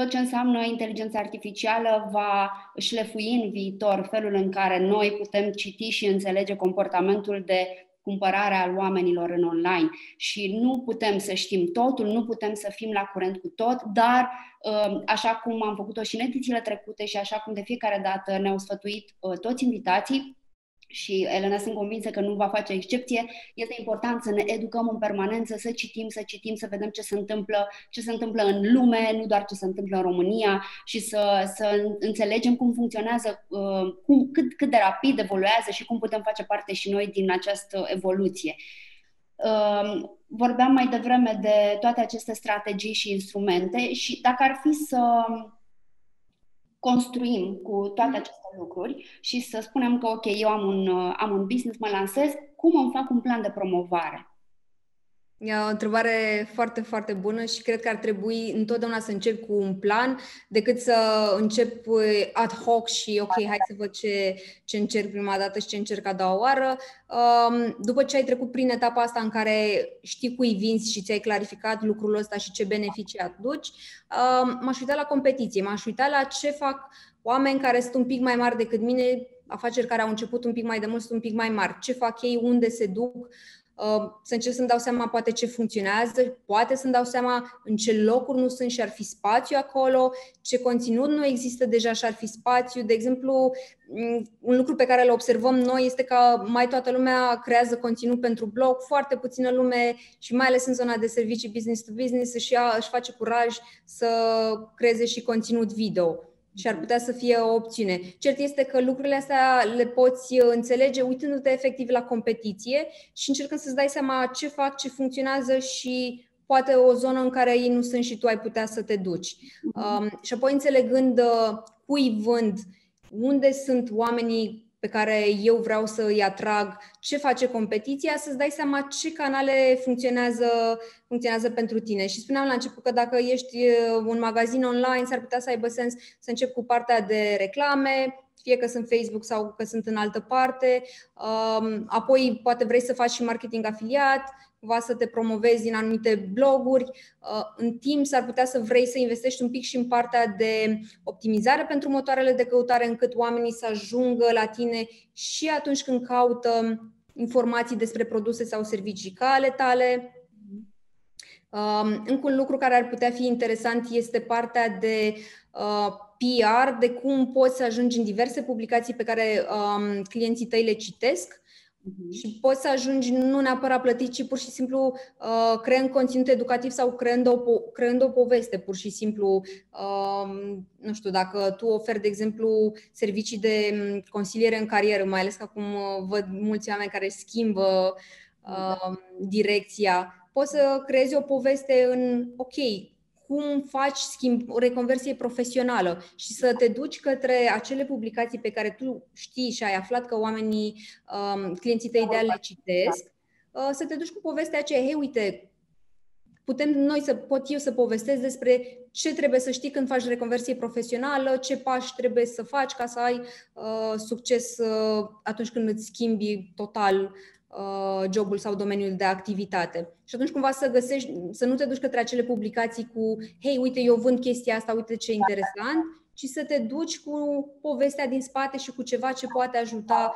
Tot ce înseamnă inteligența artificială va șlefui în viitor felul în care noi putem citi și înțelege comportamentul de cumpărare al oamenilor în online. Și nu putem să știm totul, nu putem să fim la curent cu tot, dar așa cum am făcut-o și în edițiile trecute și așa cum de fiecare dată ne-au sfătuit toți invitații, și Elena, sunt convinsă că nu va face excepție, este important să ne educăm în permanență, să citim, să citim, să vedem ce se întâmplă, ce se întâmplă în lume, nu doar ce se întâmplă în România, și să, să înțelegem cum funcționează, cum, cât, cât de rapid evoluează și cum putem face parte și noi din această evoluție. Vorbeam mai devreme de toate aceste strategii și instrumente și dacă ar fi să construim cu toate aceste lucruri și să spunem că, ok, eu am un, am un business, mă lansez, cum îmi fac un plan de promovare? E o întrebare foarte, foarte bună și cred că ar trebui întotdeauna să încep cu un plan decât să încep ad hoc și, ok, hai să văd ce, ce încerc prima dată și ce încerc a doua oară. După ce ai trecut prin etapa asta în care știi cui vinzi și ți-ai clarificat lucrul ăsta și ce beneficii aduci, m-aș uita la competiție, m-aș uita la ce fac oameni care sunt un pic mai mari decât mine, afaceri care au început un pic mai de mult, sunt un pic mai mari, ce fac ei, unde se duc, să încerc să-mi dau seama poate ce funcționează, poate să-mi dau seama în ce locuri nu sunt și ar fi spațiu acolo, ce conținut nu există deja și ar fi spațiu. De exemplu, un lucru pe care îl observăm noi este că mai toată lumea creează conținut pentru blog, foarte puțină lume și mai ales în zona de servicii business to business își, ia, își face curaj să creeze și conținut video. Și ar putea să fie o opțiune. Cert este că lucrurile astea le poți înțelege uitându-te efectiv la competiție și încercând să-ți dai seama ce fac, ce funcționează și poate o zonă în care ei nu sunt și tu ai putea să te duci. Um, și apoi înțelegând cui vând, unde sunt oamenii pe care eu vreau să îi atrag, ce face competiția, să-ți dai seama ce canale funcționează, funcționează pentru tine. Și spuneam la început că dacă ești un magazin online, s-ar putea să aibă sens să încep cu partea de reclame, fie că sunt Facebook sau că sunt în altă parte. Apoi poate vrei să faci și marketing afiliat, cumva să te promovezi din anumite bloguri. În timp s-ar putea să vrei să investești un pic și în partea de optimizare pentru motoarele de căutare, încât oamenii să ajungă la tine și atunci când caută informații despre produse sau servicii ca ale tale. Încă un lucru care ar putea fi interesant este partea de P R, de cum poți să ajungi în diverse publicații pe care um, clienții tăi le citesc. Uh-huh. Și poți să ajungi nu neapărat plătit, ci pur și simplu uh, creând conținut educativ sau creând o, po- creând o poveste, pur și simplu. Uh, nu știu, dacă tu oferi, de exemplu, servicii de consiliere în carieră, mai ales că acum văd mulți oameni care schimbă uh, direcția, poți să creezi o poveste în, ok, cum faci schimb, o reconversie profesională și să te duci către acele publicații pe care tu știi și ai aflat că oamenii, clienții tăi de le citesc, să te duci cu povestea aceea. Hei, uite, putem noi să pot eu să povestesc despre ce trebuie să știi când faci reconversie profesională, ce pași trebuie să faci ca să ai uh, succes uh, atunci când îți schimbi total jobul sau domeniul de activitate. Și atunci cumva să găsești, să nu te duci către acele publicații cu hei, uite, eu vând chestia asta, uite ce interesant, ci să te duci cu povestea din spate și cu ceva ce poate ajuta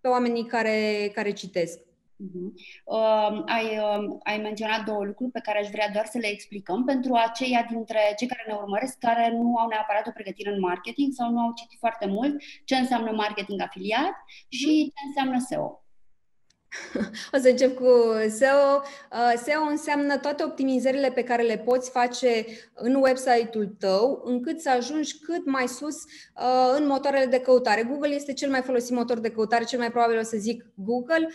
pe oamenii care, care citesc. Uh-huh. Uh, ai, uh, ai menționat două lucruri pe care aș vrea doar să le explicăm pentru aceia dintre cei care ne urmăresc, care nu au neapărat o pregătire în marketing sau nu au citit foarte mult ce înseamnă marketing afiliat și ce înseamnă S E O. O să încep cu S E O. S E O înseamnă toate optimizările pe care le poți face în website-ul tău, încât să ajungi cât mai sus în motoarele de căutare. Google este cel mai folosit motor de căutare, cel mai probabil o să zic Google.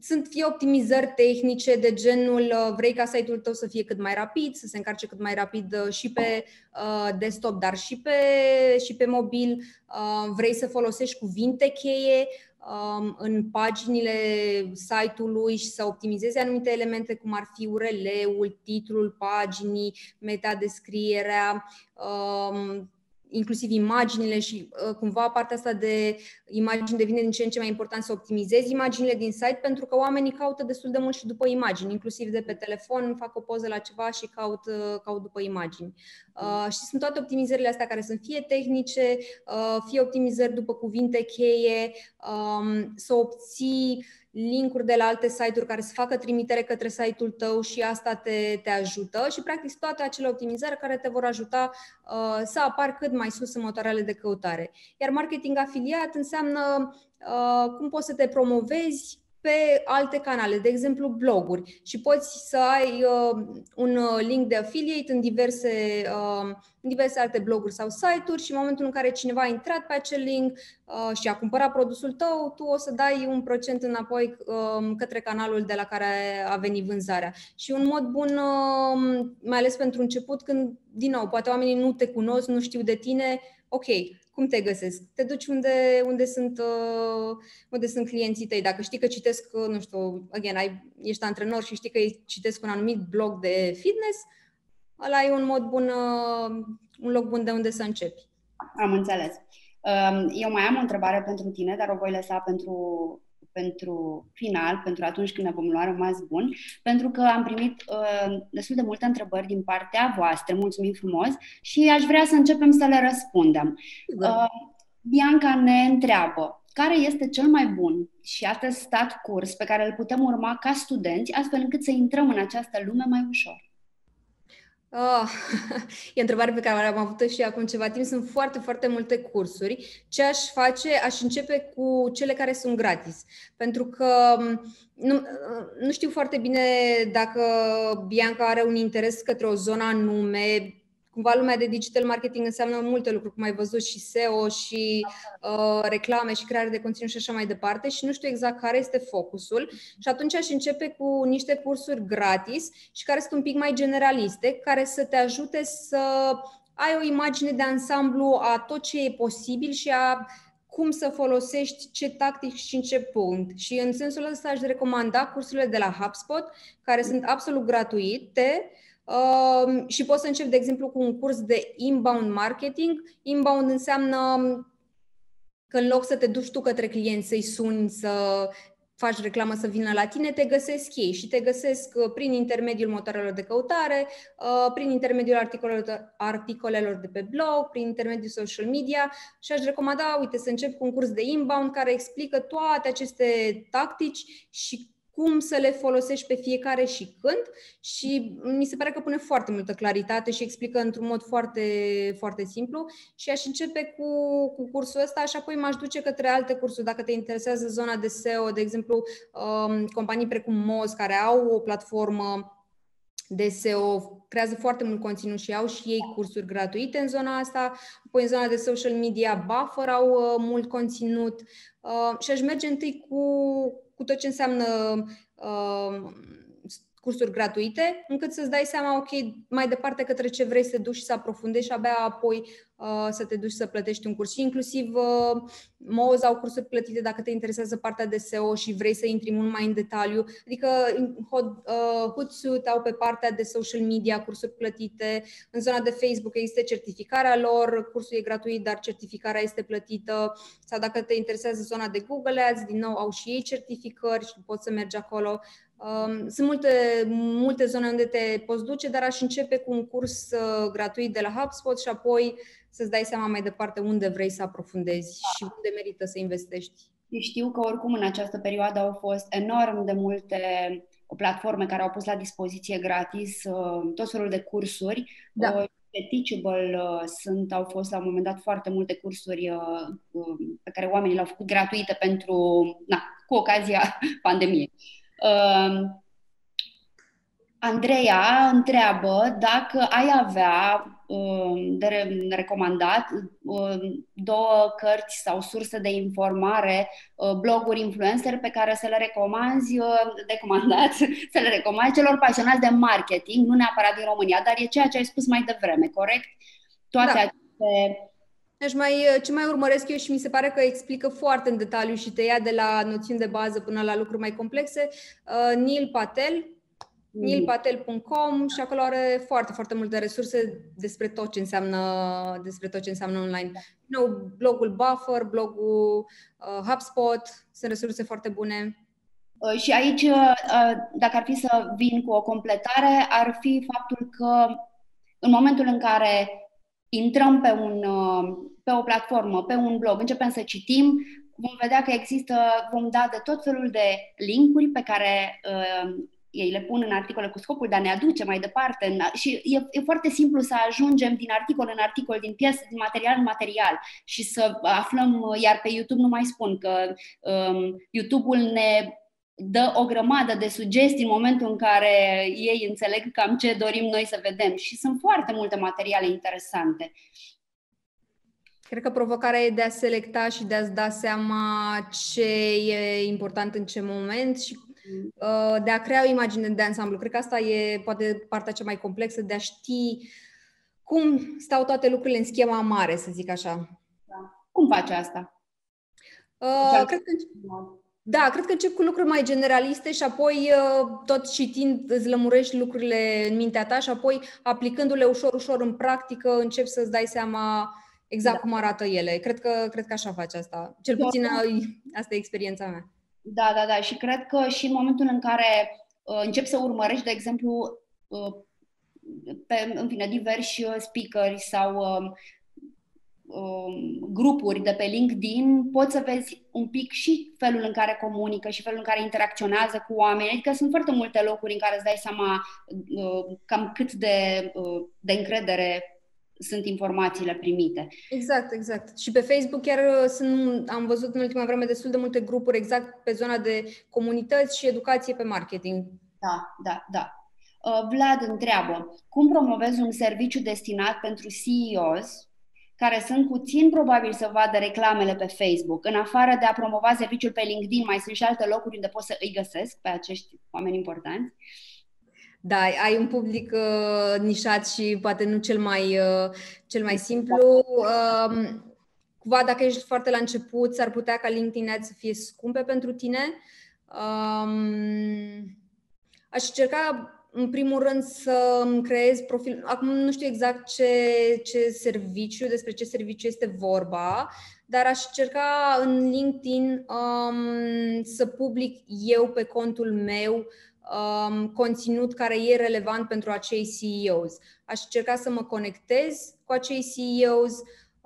Sunt fie optimizări tehnice de genul vrei ca site-ul tău să fie cât mai rapid, să se încarce cât mai rapid și pe desktop, dar și pe, și pe mobil. Vrei să folosești cuvinte cheie în paginile site-ului și să optimizeze anumite elemente, cum ar fi U R L-ul, titlul paginii, metadescrierea, inclusiv imaginile și cumva partea asta de imagini devine din ce în ce mai important să optimizezi imaginile din site, pentru că oamenii caută destul de mult și după imagini, inclusiv de pe telefon, fac o poză la ceva și caut, caut după imagini. Uh, și sunt toate optimizările astea care sunt fie tehnice, uh, fie optimizări după cuvinte cheie, um, să obții link-uri de la alte site-uri care să facă trimitere către site-ul tău și asta te, te ajută și practic toate acele optimizări care te vor ajuta uh, să apar cât mai sus în motoarele de căutare. Iar marketing afiliat înseamnă uh, cum poți să te promovezi pe alte canale, de exemplu bloguri, și poți să ai uh, un link de affiliate în diverse, uh, în diverse alte bloguri sau site-uri și în momentul în care cineva a intrat pe acel link uh, și a cumpărat produsul tău, tu o să dai un procent înapoi uh, către canalul de la care a venit vânzarea. Și un mod bun, uh, mai ales pentru început, când, din nou, poate oamenii nu te cunosc, nu știu de tine, ok, cum te găsesc? Te duci unde, unde, sunt, uh, unde sunt clienții tăi. Dacă știi că citesc, nu știu, again, ai, ești antrenor și știi că citesc un anumit blog de fitness, ăla e un mod bun, uh, un loc bun de unde să începi. Am înțeles. Eu mai am o întrebare pentru tine, dar o voi lăsa pentru... pentru final, pentru atunci când ne vom lua rămas bun, pentru că am primit uh, destul de multe întrebări din partea voastră, mulțumim frumos, și aș vrea să începem să le răspundem. Uh, Bianca ne întreabă, care este cel mai bun și astăzi stat curs pe care îl putem urma ca studenți, astfel încât să intrăm în această lume mai ușor? Oh, e o întrebare pe care am avut-o și acum ceva timp. Sunt foarte, foarte multe cursuri. Ce aș face? Aș începe cu cele care sunt gratis. Pentru că nu, nu știu foarte bine dacă Bianca are un interes către o zonă anume. Cumva lumea de digital marketing înseamnă multe lucruri, cum ai văzut, și S E O, și uh, reclame, și creare de conținut și așa mai departe, și nu știu exact care este focusul. Și atunci aș începe cu niște cursuri gratis și care sunt un pic mai generaliste, care să te ajute să ai o imagine de ansamblu a tot ce e posibil și a cum să folosești ce tactic și în ce punct. Și în sensul ăsta aș recomanda cursurile de la HubSpot, care sunt absolut gratuite. Uh, și poți să începi, de exemplu, cu un curs de inbound marketing. Inbound înseamnă că în loc să te duci tu către clienți, să-i suni, să faci reclamă să vină la tine, te găsesc ei și te găsesc prin intermediul motoarelor de căutare, uh, prin intermediul articolelor, articolelor de pe blog, prin intermediul social media, și aș recomanda, uite, să începi cu un curs de inbound care explică toate aceste tactici și cum să le folosești pe fiecare și când, și mi se pare că pune foarte multă claritate și explică într-un mod foarte, foarte simplu. Și aș începe cu, cu cursul ăsta și apoi m-aș duce către alte cursuri. Dacă te interesează zona de S E O, de exemplu, companii precum Moz, care au o platformă de S E O, creează foarte mult conținut și au și ei cursuri gratuite în zona asta. Apoi în zona de social media, Buffer au mult conținut. Și aș merge întâi cu cu tot ce înseamnă uh, cursuri gratuite, încât să-ți dai seama, ok, mai departe către ce vrei să te duci și să aprofundezi și abia apoi uh, să te duci să plătești un curs. Și inclusiv uh, Moz au cursuri plătite dacă te interesează partea de S E O și vrei să intri mult mai în detaliu. Adică uh, Hootsuite au pe partea de social media cursuri plătite. În zona de Facebook există certificarea lor, cursul e gratuit, dar certificarea este plătită. Sau dacă te interesează zona de Google Ads, din nou au și ei certificări și poți să mergi acolo. Sunt multe, multe zone unde te poți duce, dar aș începe cu un curs gratuit de la HubSpot și apoi să-ți dai seama mai departe unde vrei să aprofundezi și unde merită să investești. Știu că oricum în această perioadă au fost enorm de multe platforme care au pus la dispoziție gratis tot felul de cursuri. Da. Pe Teachable sunt, au fost la un moment dat foarte multe cursuri pe care oamenii le-au făcut gratuite pentru, na, cu ocazia pandemiei. Andreea întreabă dacă ai avea de recomandat două cărți sau surse de informare, bloguri influencer pe care să le recomanzi, recomandat, să le recomanzi celor pasionați de marketing, nu neapărat din România, dar e ceea ce ai spus mai devreme, corect? Toate da. aceste... Deci mai, ce mai urmăresc eu și mi se pare că explică foarte în detaliu și te ia de la noțiuni de bază până la lucruri mai complexe, uh, Neil Patel, neil patel punct com, și acolo are foarte, foarte multe resurse despre tot ce înseamnă, despre tot ce înseamnă online. No, blogul Buffer, blogul uh, HubSpot, sunt resurse foarte bune. Și aici, dacă ar fi să vin cu o completare, ar fi faptul că în momentul în care intrăm pe, un, pe o platformă, pe un blog, începem să citim, vom vedea că există, vom da de tot felul de link-uri pe care... Uh, ei le pun în articole cu scopul de a ne aduce mai departe în, și e, e foarte simplu să ajungem din articol în articol, din piesă, din material în material și să aflăm, iar pe YouTube nu mai spun că um, YouTube-ul ne dă o grămadă de sugestii în momentul în care ei înțeleg cam ce dorim noi să vedem și sunt foarte multe materiale interesante. Cred că provocarea e de a selecta și de a-ți da seama ce e important în ce moment și de a crea o imagine de ansamblu. Cred că asta e poate partea cea mai complexă, de a ști cum stau toate lucrurile în schema mare, să zic așa. Da. Cum faci asta? Uh, cred că încep... Da, cred că încep cu lucruri mai generaliste și apoi tot citind îți lămurești lucrurile în mintea ta și apoi aplicându-le ușor, ușor în practică începi să-ți dai seama exact da. cum arată ele. Cred că, cred că așa faci asta. Cel puțin da. asta e experiența mea. Da, da, da. Și cred că și în momentul în care uh, începi să urmărești, de exemplu, uh, pe, în fine, diversi speakeri sau uh, uh, grupuri de pe LinkedIn, poți să vezi un pic și felul în care comunică și felul în care interacționează cu oamenii. Adică sunt foarte multe locuri în care îți dai seama uh, cam cât de, uh, de încredere sunt informațiile primite. Exact, exact. Și pe Facebook chiar sunt, am văzut în ultima vreme destul de multe grupuri exact pe zona de comunități și educație pe marketing. Da, da, da. Vlad întreabă, cum promovezi un serviciu destinat pentru C E Os care sunt puțin probabil să vadă reclamele pe Facebook? În afară de a promova serviciul pe LinkedIn, mai sunt și alte locuri unde poți să îi găsesc pe acești oameni importanți? Da, ai un public uh, nișat și poate nu cel mai, uh, cel mai simplu. Uh, cumva dacă ești foarte la început, s-ar putea ca LinkedIn Ads să fie scumpe pentru tine. Uh, aș încerca în primul rând să îmi creez profil. Acum nu știu exact ce, ce serviciu, despre ce serviciu este vorba, dar aș încerca în LinkedIn um, să public eu pe contul meu Um, conținut care e relevant pentru acei C E Os. Aș încerca să mă conectez cu acei C E Os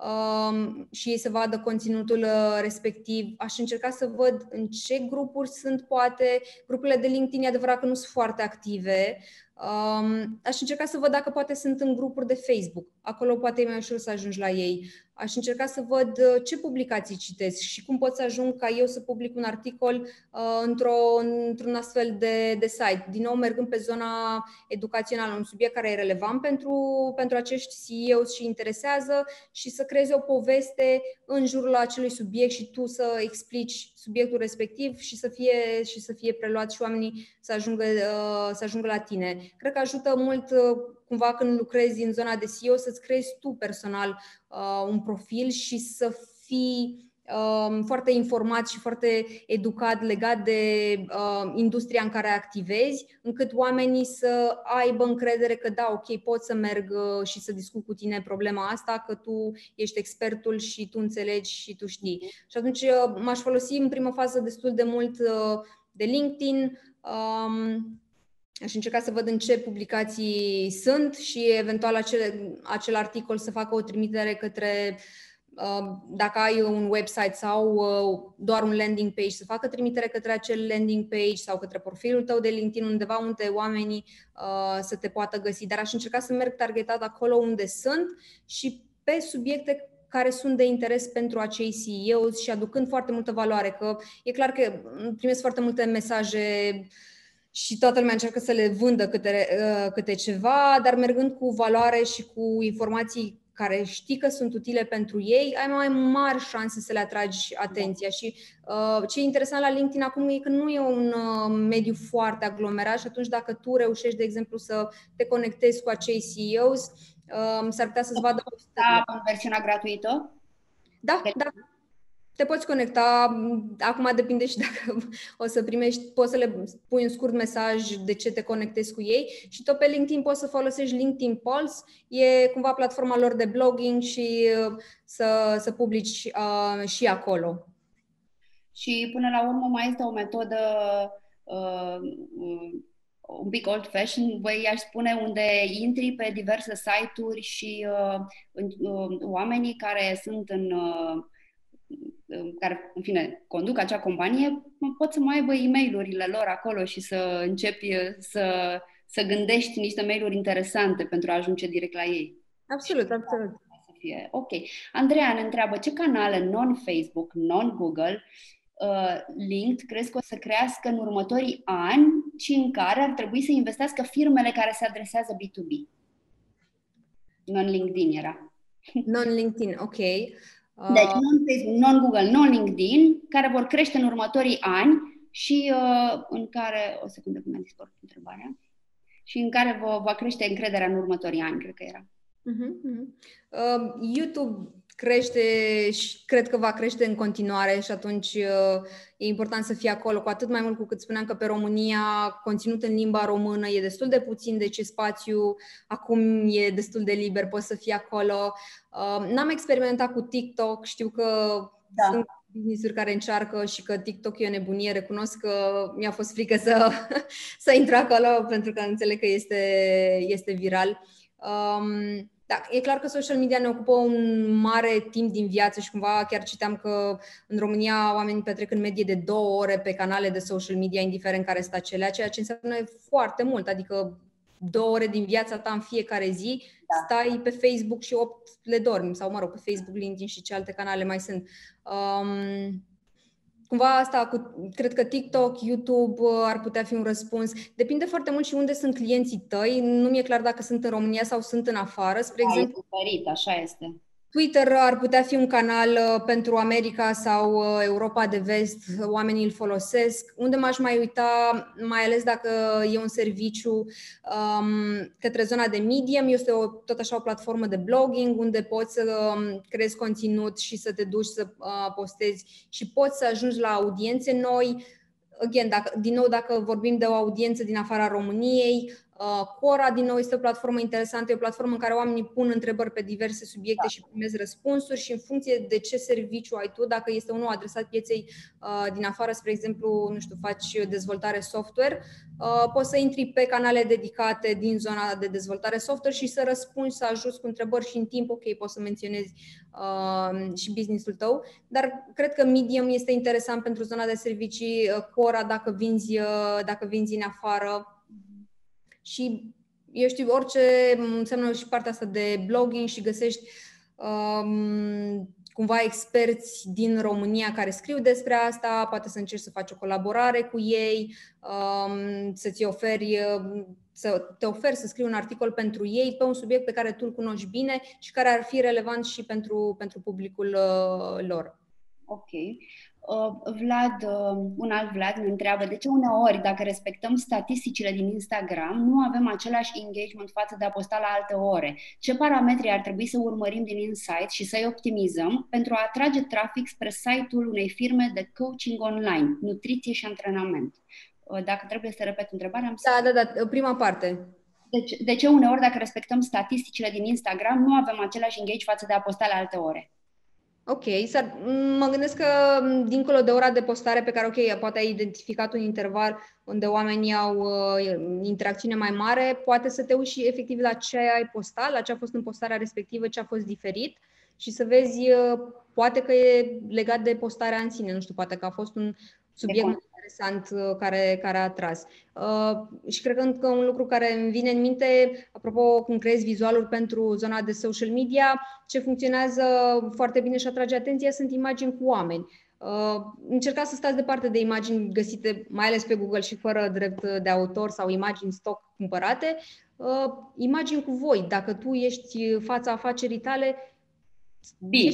um, și ei să vadă conținutul uh, respectiv. Aș încerca să văd în ce grupuri sunt, poate. Grupurile de LinkedIn, e adevărat că nu sunt foarte active. Um, aș încerca să văd dacă poate sunt în grupuri de Facebook. Acolo poate e mai ușor să ajungi la ei. Aș încerca să văd ce publicații citesc și cum pot să ajung ca eu să public un articol uh, într-o, într-un astfel de, de site. Din nou, mergând pe zona educațională, un subiect care e relevant pentru, pentru acești C E Os și interesează și să creezi o poveste în jurul acelui subiect și tu să explici subiectul respectiv și să fie, și să fie preluat și oamenii să ajungă, uh, să ajungă la tine. Cred că ajută mult cumva când lucrezi în zona de S E O să-ți creezi tu personal uh, un profil și să fii uh, foarte informat și foarte educat legat de uh, industria în care activezi, încât oamenii să aibă încredere că da, ok, pot să merg și să discut cu tine problema asta, că tu ești expertul și tu înțelegi și tu știi. Și atunci uh, m-aș folosi în prima fază destul de mult uh, de LinkedIn, um, aș încerca să văd în ce publicații sunt și eventual acel, acel articol să facă o trimitere către dacă ai un website sau doar un landing page, să facă trimitere către acel landing page sau către profilul tău de LinkedIn, undeva unde oamenii să te poată găsi. Dar aș încerca să merg targetat acolo unde sunt și pe subiecte care sunt de interes pentru acei C E O-ți și aducând foarte multă valoare. Că e clar că primesc foarte multe mesaje și toată lumea încearcă să le vândă câte, câte ceva, dar mergând cu valoare și cu informații care știi că sunt utile pentru ei, ai mai mari șanse să le atragi atenția. Și uh, ce e interesant la LinkedIn acum e că nu e un uh, mediu foarte aglomerat și atunci dacă tu reușești, de exemplu, să te conectezi cu acei C E O-ți, uh, s-ar putea să-ți vadă... Da, în versiunea gratuită? Da, de da. Te poți conecta, acum depinde și dacă o să primești, poți să le pui un scurt mesaj de ce te conectezi cu ei și tot pe LinkedIn poți să folosești LinkedIn Pulse, e cumva platforma lor de blogging și să, să publici uh, și acolo. Și până la urmă mai este o metodă uh, un pic old fashion, băi, i-aș spune, unde intri pe diverse site-uri și uh, uh, oamenii care sunt în... Uh, care, în fine, conduc acea companie, pot să mai aibă e-mail-urile lor acolo și să începi să, să gândești niște mail-uri interesante pentru a ajunge direct la ei. Absolut, și absolut. Să fie. Ok. Andreea ne întreabă, ce canale non-Facebook, non-Google, uh, linked, crezi că o să crească în următorii ani și în care ar trebui să investească firmele care se adresează B to B? Non-LinkedIn era. Non-LinkedIn, ok. Deci non-Facebook, non-Google, non-LinkedIn, care vor crește în următorii ani și uh, în care, o secundă cum mi-a dispărut întrebarea, și în care va, va crește încrederea în următorii ani, cred că era. Uh-huh, uh-huh. Uh, YouTube crește și cred că va crește în continuare și atunci uh, e important să fii acolo, cu atât mai mult cu cât spuneam că pe România conținut în limba română e destul de puțin, deci spațiu acum e destul de liber, poți să fii acolo. Uh, n-am experimentat cu TikTok, știu că da. Sunt business-uri care încearcă și că TikTok e o nebunie, recunosc că mi-a fost frică să, să intru acolo pentru că înțeleg că este, este viral. Um, Da, e clar că social media ne ocupă un mare timp din viață și cumva chiar citeam că în România oamenii petrec în medie de două ore pe canale de social media, indiferent care sunt acelea, ceea ce înseamnă foarte mult, adică două ore din viața ta în fiecare zi, stai pe Facebook și opt le dormi, sau mă rog, pe Facebook, LinkedIn și ce alte canale mai sunt. Um... Cumva asta, cu, cred că TikTok, YouTube ar putea fi un răspuns. Depinde foarte mult și unde sunt clienții tăi. Nu mi-e clar dacă sunt în România sau sunt în afară. Spre da, exemplu, diferit, așa este. Twitter ar putea fi un canal pentru America sau Europa de Vest. Oamenii îl folosesc. Unde m-aș mai uita, mai ales dacă e un serviciu um, către zona de Medium. Este o, tot așa o platformă de blogging unde poți să um, creezi conținut și să te duci să uh, postezi și poți să ajungi la audiențe noi. Again, dacă, din nou, dacă vorbim de o audiență din afara României, uh, Quora, din nou, este o platformă interesantă, e o platformă în care oamenii pun întrebări pe diverse subiecte da. Și primesc răspunsuri și în funcție de ce serviciu ai tu, dacă este unul adresat pieței uh, din afară, spre exemplu, nu știu, faci dezvoltare software, uh, poți să intri pe canale dedicate din zona de dezvoltare software și să răspunzi, să ajuți cu întrebări și în timp, ok, poți să menționezi uh, și business-ul tău, dar cred că Medium este interesant pentru zona de servicii, uh, Quora dacă vinzi, uh, dacă vinzi în afară. Și, eu știu, orice înseamnă și partea asta de blogging și găsești um, cumva experți din România care scriu despre asta, poate să încerci să faci o colaborare cu ei, um, să-ți oferi, să te oferi să scrii un articol pentru ei pe un subiect pe care tu îl cunoști bine și care ar fi relevant și pentru, pentru publicul uh, lor. Ok. Uh, Vlad, uh, un alt Vlad ne întreabă de ce uneori, dacă respectăm statisticile din Instagram, nu avem același engagement față de a posta la alte ore. Ce parametri ar trebui să urmărim din Insight și să-i optimizăm pentru a atrage trafic spre site-ul unei firme de coaching online, nutriție și antrenament? Uh, dacă trebuie să repet întrebarea... Am să... Da, da, da, prima parte. Deci, de ce uneori, dacă respectăm statisticile din Instagram, nu avem același engagement față de a posta la alte ore? Ok, s-ar, mă gândesc că dincolo de ora de postare pe care, ok, poate ai identificat un interval unde oamenii au uh, interacțiune mai mare, poate să te uiți și efectiv la ce ai postat, la ce a fost în postarea respectivă, ce a fost diferit și să vezi, poate că e legat de postarea în sine, nu știu, poate că a fost un subiect interesant care, care a atras. Uh, și cred că un lucru care îmi vine în minte, apropo, când creezi vizualuri pentru zona de social media, ce funcționează foarte bine și atrage atenția sunt imagini cu oameni. Uh, încercați să stați departe de imagini găsite, mai ales pe Google, și fără drept de autor sau imagini stock cumpărate. Uh, imagini cu voi, dacă tu ești fața afacerii tale, bine.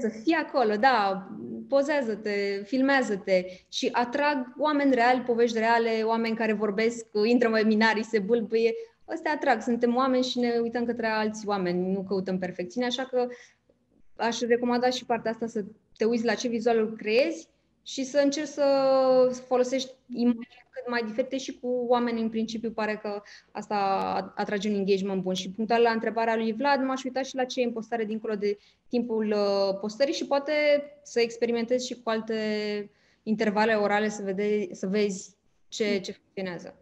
Să fii acolo, da, pozează-te, filmează-te și atrag oameni reali, povești reale, oameni care vorbesc, intră în webinarii, se bâlbâie, ăstea atrag, suntem oameni și ne uităm către alți oameni, nu căutăm perfecțiune, așa că aș recomanda și partea asta, să te uiți la ce vizualuri creezi și să încerci să folosești imagini cât mai diferite și cu oameni. În principiu pare că asta atrage un engagement bun. Și punctual la întrebarea lui Vlad, m-aș uita și la ce e în postare dincolo de timpul postării și poate să experimentezi și cu alte intervale orale să, vede, să vezi ce, ce funcționează.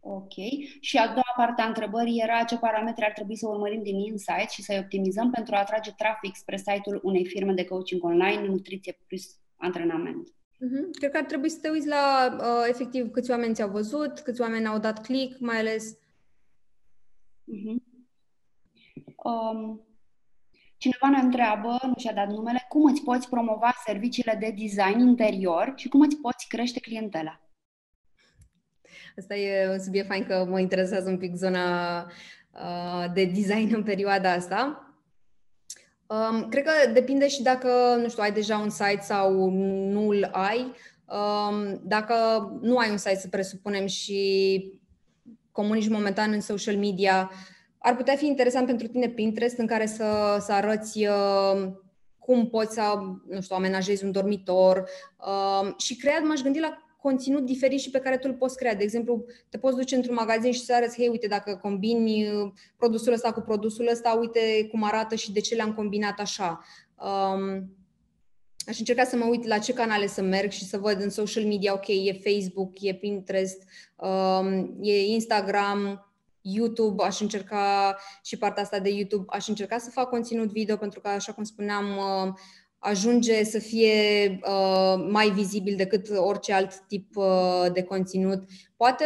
Ok. Și a doua parte a întrebării era ce parametri ar trebui să urmărim din Insights și să-i optimizăm pentru a atrage trafic spre site-ul unei firme de coaching online, nutriție plus antrenament. Mm-hmm. Cred că ar trebui să te uiți la, uh, efectiv, câți oameni ți-au văzut, câți oameni au dat click, mai ales. Mm-hmm. um, cineva ne întreabă, nu și-a dat numele, cum îți poți promova serviciile de design interior și cum îți poți crește clientela? Asta e un subiect fain, că mă interesează un pic zona uh, de design în perioada asta. Um, cred că depinde și dacă, nu știu, ai deja un site sau nu-l ai. Um, dacă nu ai un site, să presupunem, și comunici momentan în social media, ar putea fi interesant pentru tine Pinterest, în care să, să arăți uh, cum poți să, nu știu, amenajezi un dormitor. Uh, și cred, m-aș gândi la conținut diferit și pe care tu îl poți crea. De exemplu, te poți duce într-un magazin și să arăți, hei, uite, dacă combini produsul ăsta cu produsul ăsta, uite cum arată și de ce le-am combinat așa. Um, aș încerca să mă uit la ce canale să merg și să văd în social media, ok, e Facebook, e Pinterest, um, e Instagram, YouTube, aș încerca și partea asta de YouTube, aș încerca să fac conținut video, pentru că, așa cum spuneam, uh, ajunge să fie uh, mai vizibil decât orice alt tip uh, de conținut. Poate,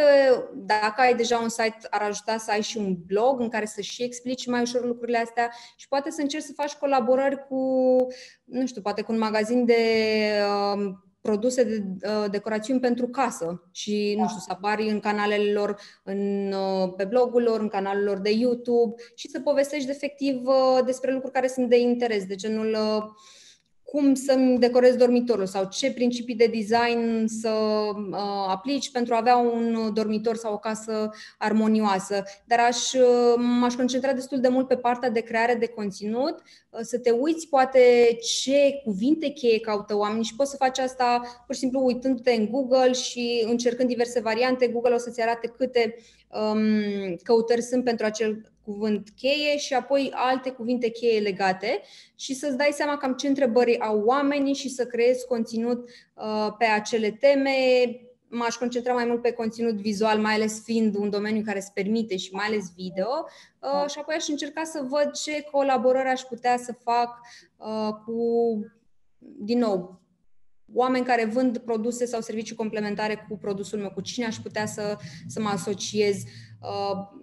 dacă ai deja un site, ar ajuta să ai și un blog în care să și explici mai ușor lucrurile astea și poate să încerci să faci colaborări cu, nu știu, poate cu un magazin de uh, produse de uh, decorațiuni pentru casă și, da, nu știu, să apari în canalele lor, în, uh, pe blogul lor, în canalul lor de YouTube și să povestești efectiv uh, despre lucruri care sunt de interes, de genul... Uh, cum să-mi decorez dormitorul sau ce principii de design să uh, aplici pentru a avea un dormitor sau o casă armonioasă. Dar aș, uh, m-aș concentra destul de mult pe partea de creare de conținut, uh, să te uiți poate ce cuvinte cheie caută oamenii și poți să faci asta pur și simplu uitându-te în Google și încercând diverse variante. Google o să-ți arate câte um, căutări sunt pentru acel cuvânt cheie și apoi alte cuvinte cheie legate și să-ți dai seama cam ce întrebări au oamenii și să creezi conținut uh, pe acele teme. M-aș concentra mai mult pe conținut vizual, mai ales fiind un domeniu care îți permite și mai ales video uh, și apoi aș încerca să văd ce colaborări aș putea să fac uh, cu, din nou, oameni care vând produse sau servicii complementare cu produsul meu, cu cine aș putea să, să mă asociez,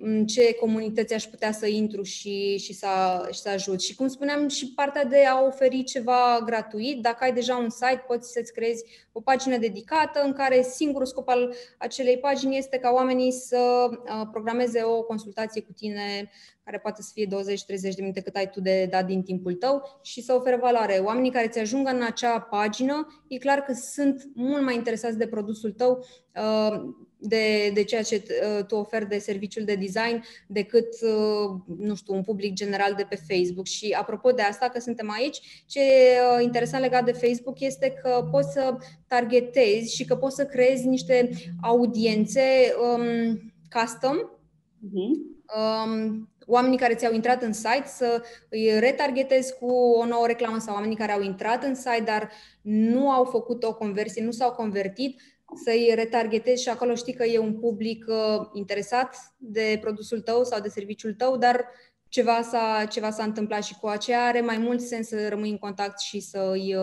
în ce comunități aș putea să intru și, și, să, și să ajut. Și cum spuneam, și partea de a oferi ceva gratuit. Dacă ai deja un site, poți să-ți creezi o pagină dedicată în care singurul scop al acelei pagini este ca oamenii să programeze o consultație cu tine, care poate să fie douăzeci treizeci de minute, cât ai tu de dat din timpul tău, și să ofere valoare. Oamenii care ți ajungă în acea pagină, e clar că sunt mult mai interesați de produsul tău, de, de ceea ce tu oferi, de serviciul de design, decât, nu știu, un public general de pe Facebook. Și apropo de asta, că suntem aici, ce e interesant legat de Facebook este că poți să targetezi și că poți să creezi niște audiențe um, custom, uh-huh. um, oamenii care ți-au intrat în site să îi retargetezi cu o nouă reclamă sau oamenii care au intrat în site, dar nu au făcut o conversie, nu s-au convertit, să-i retargetezi și acolo știi că e un public uh, interesat de produsul tău sau de serviciul tău, dar ceva s-a, ceva s-a întâmplat și cu aceea, are mai mult sens să rămâi în contact și să-i,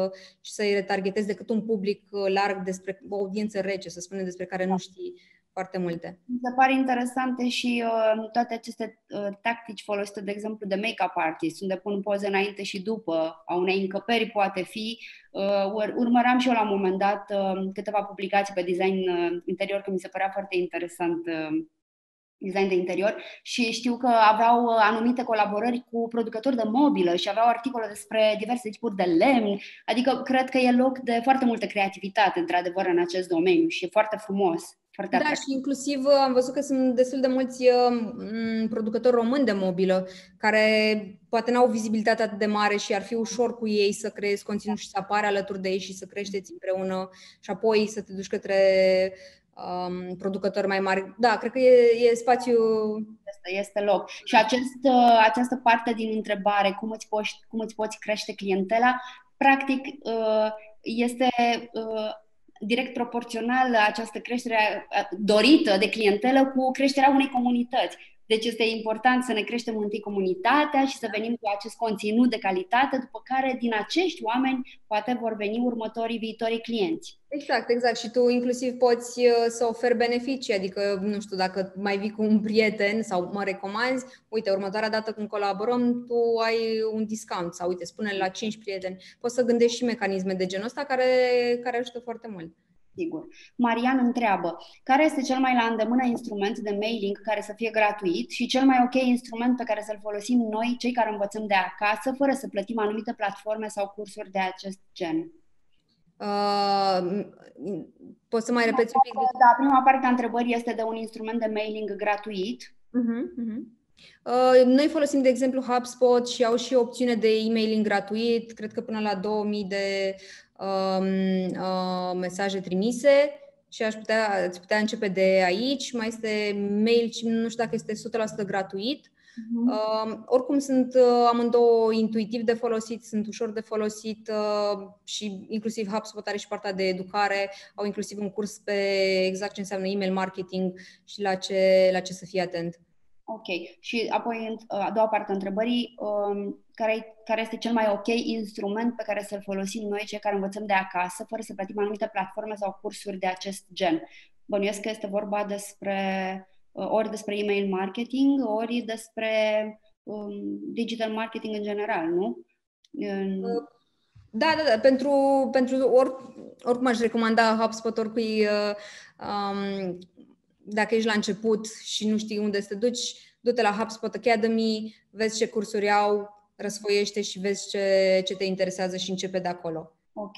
și să-i retargetezi decât un public larg, despre o audiență rece, să spunem, despre care nu știi foarte multe. Mi se pare interesante și uh, toate aceste uh, tactici folosite, de exemplu, de make-up artist, unde pun poze înainte și după, a unei încăperi poate fi. Uh, urmăram și eu la un moment dat uh, câteva publicații pe design uh, interior, că mi se părea foarte interesant uh, design de interior, și știu că aveau anumite colaborări cu producători de mobilă și aveau articole despre diverse tipuri de lemn, adică cred că e loc de foarte multă creativitate, într-adevăr, în acest domeniu și e foarte frumos. Foarte da, atent. Și inclusiv am văzut că sunt destul de mulți producători români de mobilă care poate n-au vizibilitate atât de mare și ar fi ușor cu ei să creezi conținut și să apare alături de ei și să creșteți împreună și apoi să te duci către Um, producători mai mari. Da, cred că e, e spațiu... Este, este loc. Și acest, această parte din întrebare, cum îți poți, cum îți poți crește clientela, practic este direct proporțional această creștere dorită de clientelă cu creșterea unei comunități. Deci este important să ne creștem întâi comunitatea și să venim cu acest conținut de calitate, după care din acești oameni poate vor veni următorii, viitorii clienți. Exact, exact. Și tu inclusiv poți să oferi beneficii, adică, nu știu, dacă mai vii cu un prieten sau mă recomanzi, uite, următoarea dată când colaborăm, tu ai un discount sau, uite, spune-l la cinci prieteni. Poți să gândești și mecanisme de genul ăsta care, care ajută foarte mult. Sigur. Marian întreabă, care este cel mai la îndemână instrument de mailing care să fie gratuit și cel mai ok instrument pe care să-l folosim noi, cei care învățăm de acasă, fără să plătim anumite platforme sau cursuri de acest gen? Uh, poți să mai repeți un pic? Da, prima parte a întrebării este de un instrument de mailing gratuit. Uh-huh, uh-huh. Noi folosim, de exemplu, HubSpot și au și opțiune de e-mailing gratuit, cred că până la două mii de um, uh, mesaje trimise și aș putea, ați putea începe de aici. Mai este MailChimp, nu știu dacă este o sută la sută gratuit. Uh-huh. Uh, oricum sunt uh, amândouă intuitiv de folosit, sunt ușor de folosit uh, și inclusiv HubSpot are și partea de educare, au inclusiv un curs pe exact ce înseamnă email marketing și la ce, la ce să fii atent. Ok. Și apoi a doua parte a întrebării, care, care este cel mai ok instrument pe care să-l folosim noi, cei care învățăm de acasă, fără să plătim anumite platforme sau cursuri de acest gen? Bănuiesc că este vorba despre ori despre email marketing, ori despre um, digital marketing în general, nu? Uh. Da, da, da. Pentru, pentru or, oricum aș recomanda HubSpot oricui... Uh, um, Dacă ești la început și nu știi unde să te duci, du-te la HubSpot Academy, vezi ce cursuri au, răsfoiește și vezi ce, ce te interesează și începe de acolo. Ok.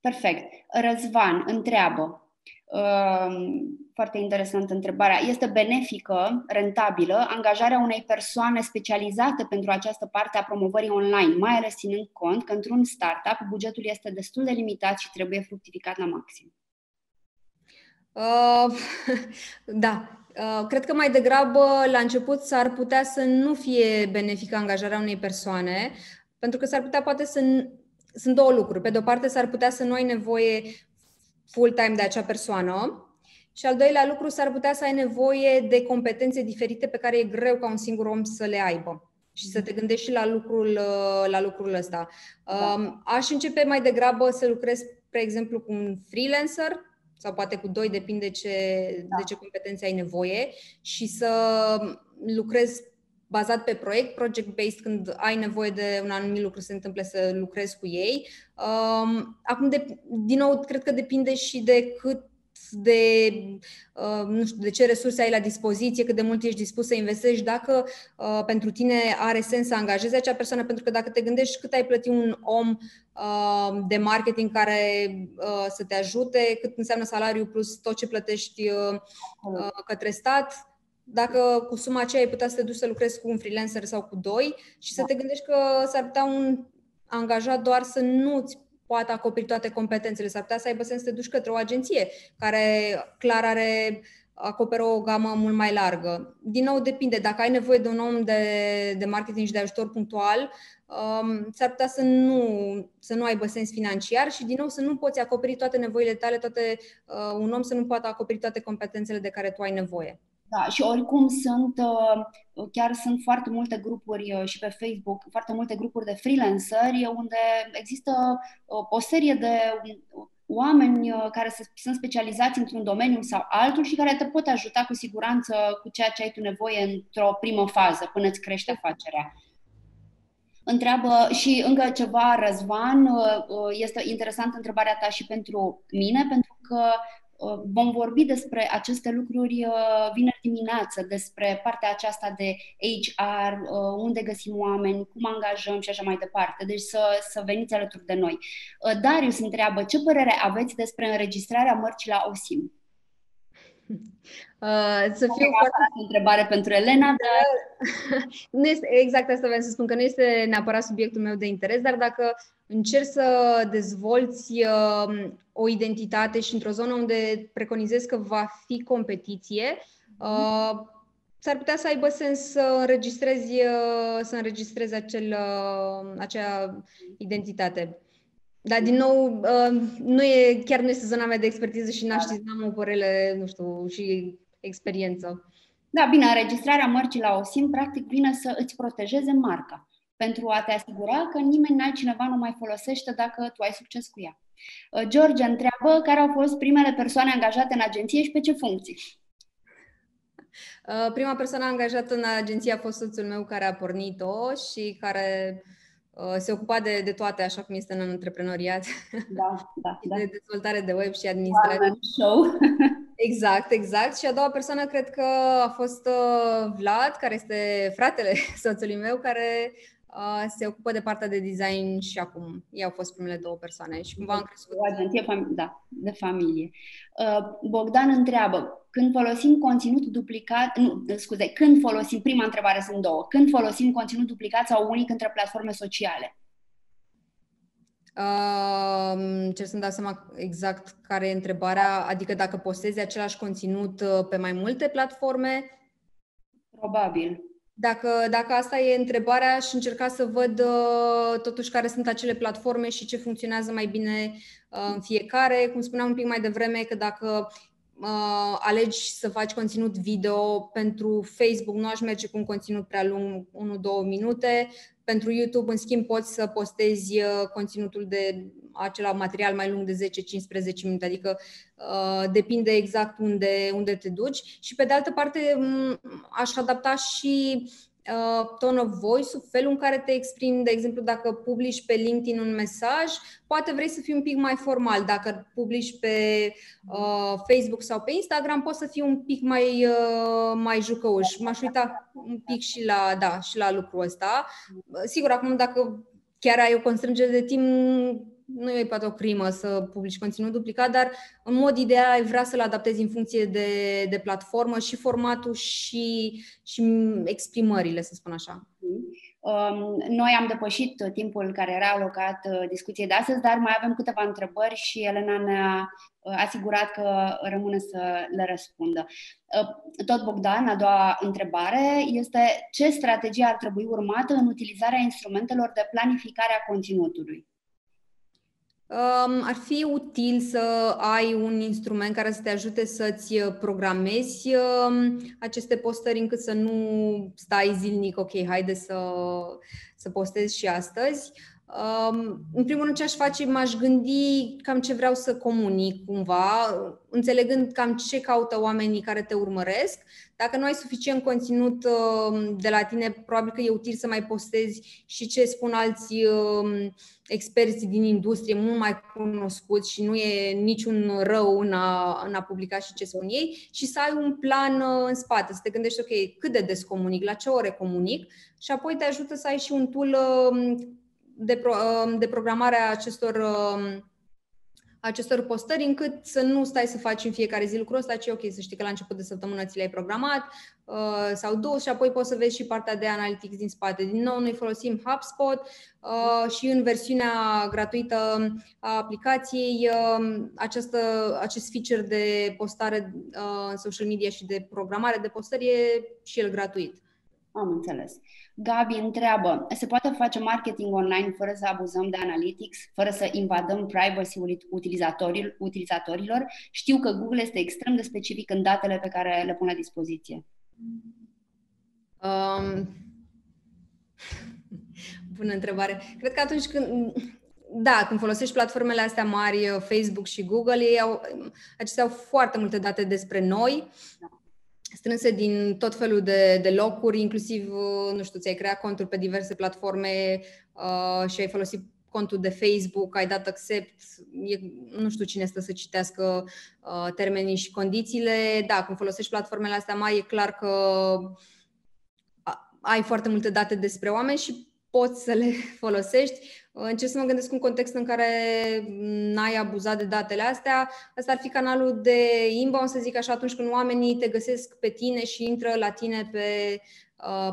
Perfect. Răzvan întreabă. Foarte interesantă întrebarea. Este benefică, rentabilă, angajarea unei persoane specializate pentru această parte a promovării online, mai ales ținând cont că într-un startup bugetul este destul de limitat și trebuie fructificat la maxim? Uh, da, uh, cred că mai degrabă la început s-ar putea să nu fie benefică angajarea unei persoane, pentru că s-ar putea poate să... N- sunt două lucruri. Pe de-o parte s-ar putea să nu ai nevoie full-time de acea persoană și al doilea lucru s-ar putea să ai nevoie de competențe diferite pe care e greu ca un singur om să le aibă. Și să te gândești și la lucrul, la lucrul ăsta. Uh, da. Aș începe mai degrabă să lucrez, spre exemplu, cu un freelancer, sau poate cu doi, depinde ce, da. de ce competențe ai nevoie, și să lucrezi bazat pe proiect, project-based, când ai nevoie de un anumit lucru să se întâmple, să lucrezi cu ei. Um, acum, de, din nou, cred că depinde și de cât de, uh, nu știu, de ce resurse ai la dispoziție, cât de mult ești dispus să investești, dacă uh, pentru tine are sens să angajezi acea persoană, pentru că dacă te gândești cât ai plătit un om uh, de marketing care uh, să te ajute, cât înseamnă salariul plus tot ce plătești uh, uh, către stat, dacă cu suma aceea ai putea să te duci să lucrezi cu un freelancer sau cu doi și să te gândești că s-ar putea un angajat doar să nu-ți poate acoperi toate competențele. S-ar putea să aibă sens să te duci către o agenție care clar are, acoperă o gamă mult mai largă. Din nou, depinde. Dacă ai nevoie de un om de, de marketing și de ajutor punctual, um, s-ar putea să nu, să nu aibă sens financiar și, din nou, să nu poți acoperi toate nevoile tale, toate, uh, un om să nu poată acoperi toate competențele de care tu ai nevoie. Da, și oricum sunt, chiar sunt foarte multe grupuri și pe Facebook, foarte multe grupuri de freelanceri unde există o serie de oameni care sunt specializați într-un domeniu sau altul și care te pot ajuta cu siguranță cu ceea ce ai tu nevoie într-o primă fază, până îți crește afacerea. Întreabă și încă ceva, Răzvan, este interesantă întrebarea ta și pentru mine, pentru că vom vorbi despre aceste lucruri vineri dimineață, despre partea aceasta de H R, unde găsim oameni, cum angajăm și așa mai departe. Deci să, să veniți alături de noi. Darius întreabă, ce părere aveți despre înregistrarea mărcii la O S I M? Uh, să fiu o foarte... întrebare pentru Elena, dar... nu este, exact asta vreau să spun, că nu este neapărat subiectul meu de interes, dar dacă încerci să dezvolți uh, o identitate și într-o zonă unde preconizezi că va fi competiție, uh, s-ar putea să aibă sens să înregistrezi, uh, să înregistrezi acel, uh, acea identitate. Dar, din nou, nu e, chiar nu este zona mea de expertiză și n-aș ști, n-am o părere, nu știu, și experiență. Da, bine, înregistrarea mărcii la O S I M practic vine să îți protejeze marca pentru a te asigura că nimeni altcineva nu mai folosește dacă tu ai succes cu ea. George întreabă care au fost primele persoane angajate în agenție și pe ce funcții? Prima persoană angajată în agenție a fost soțul meu, care a pornit-o și care... se ocupa de, de toate, așa cum este în antreprenoriat. Da, da, da. De dezvoltare de web și administrație. Exact, exact. Și a doua persoană cred că a fost Vlad, care este fratele soțului meu, care uh, se ocupă de partea de design și acum. Ei au fost primele două persoane și cumva am crescut. O agenție fam- da, de familie. Uh, Bogdan întreabă, când folosim conținut duplicat, nu, scuze, când folosim, prima întrebare sunt două, când folosim conținut duplicat sau unic între platforme sociale? Uh, ce să-mi dau seama exact care e întrebarea, adică dacă postezi același conținut pe mai multe platforme? Probabil. Dacă, dacă asta e întrebarea, aș încerca să văd uh, totuși care sunt acele platforme și ce funcționează mai bine uh, în fiecare. Cum spuneam un pic mai devreme, că dacă... Uh, alegi să faci conținut video pentru Facebook, nu aș merge cu un conținut prea lung, unu-două minute. Pentru YouTube, în schimb, poți să postezi conținutul de acela material mai lung de zece-cincisprezece minute, adică uh, depinde exact unde, unde te duci. Și pe de altă parte, m- aș adapta și uh, tone of voice-ul, felul în care te exprimi. De exemplu, dacă publici pe LinkedIn un mesaj, poate vrei să fii un pic mai formal. Dacă publici pe uh, Facebook sau pe Instagram, poți să fii un pic mai, uh, mai jucăuș. M-aș uita un pic și la, da, și la lucrul ăsta. Sigur, acum dacă chiar ai o constrângere de timp, nu e poate o crimă să publici conținut duplicat, dar în mod ideal ai vrea să-l adaptezi în funcție de, de platformă și formatul și, și exprimările, să spun așa. Noi am depășit timpul care era alocat discuției de astăzi, dar mai avem câteva întrebări și Elena ne-a asigurat că rămâne să le răspundă. Tot Bogdan, a doua întrebare este ce strategie ar trebui urmată în utilizarea instrumentelor de planificare a conținutului? Ar fi util să ai un instrument care să te ajute să-ți programezi aceste postări, încât să nu stai zilnic, ok, haide să, să postez și astăzi. În primul rând, ce aș face, m-aș gândi cam ce vreau să comunic cumva, înțelegând cam ce caută oamenii care te urmăresc. Dacă nu ai suficient conținut de la tine, probabil că e util să mai postezi și ce spun alți experți din industrie, mult mai cunoscuți, și nu e niciun rău în a, în a publica și ce spun ei, și să ai un plan în spate, să te gândești, ok, cât de des comunic, la ce ore comunic, și apoi te ajută să ai și un tool de, pro, de programare a acestor, acestor postări, încât să nu stai să faci în fiecare zi lucrul ăsta, ci ok, să știi că la început de săptămână ți le-ai programat uh, sau două, și apoi poți să vezi și partea de analytics din spate. Din nou, noi folosim HubSpot uh, și în versiunea gratuită a aplicației uh, această, acest feature de postare în uh, social media și de programare de postări e și el gratuit. Am înțeles. Gabi întreabă, se poate face marketing online fără să abuzăm de analytics, fără să invadăm privacy-ul utilizatorilor? Știu că Google este extrem de specific în datele pe care le pun la dispoziție. Um, bună întrebare. Cred că atunci când... Da, când folosești platformele astea mari, Facebook și Google, ei au, acestea au foarte multe date despre noi, strânse din tot felul de, de locuri, inclusiv, nu știu, ți-ai creat conturi pe diverse platforme uh, și ai folosit contul de Facebook, ai dat accept, e, nu știu cine stă să citească uh, termenii și condițiile. Da, când folosești platformele astea mari, e clar că ai foarte multe date despre oameni și poți să le folosești. Încerc să mă gândesc un context în care n-ai abuzat de datele astea. Asta ar fi canalul de inbound, să zic așa, atunci când oamenii te găsesc pe tine și intră la tine pe,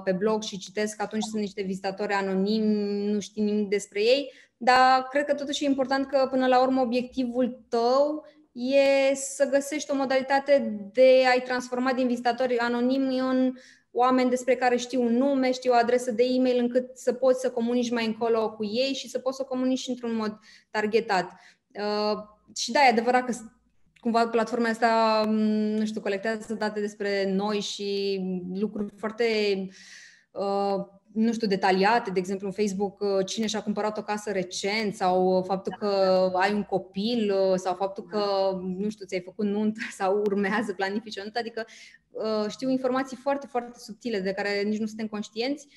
pe blog și citesc, atunci sunt niște vizitatori anonimi, nu știi nimic despre ei, dar cred că totuși e important că până la urmă obiectivul tău e să găsești o modalitate de a-i transforma din vizitatori anonimi în oameni despre care știu un nume, știu o adresă de e-mail, încât să poți să comunici mai încolo cu ei și să poți să comunici într-un mod targetat. Uh, și da, e adevărat că cumva platforma asta, nu știu, colectează date despre noi și lucruri foarte, uh, nu știu, detaliate. De exemplu, în Facebook, cine și-a cumpărat o casă recent sau faptul că ai un copil sau faptul că, nu știu, ți-ai făcut nuntă sau urmează planifici o nuntă. Adică știu informații foarte, foarte subtile de care nici nu suntem conștienți,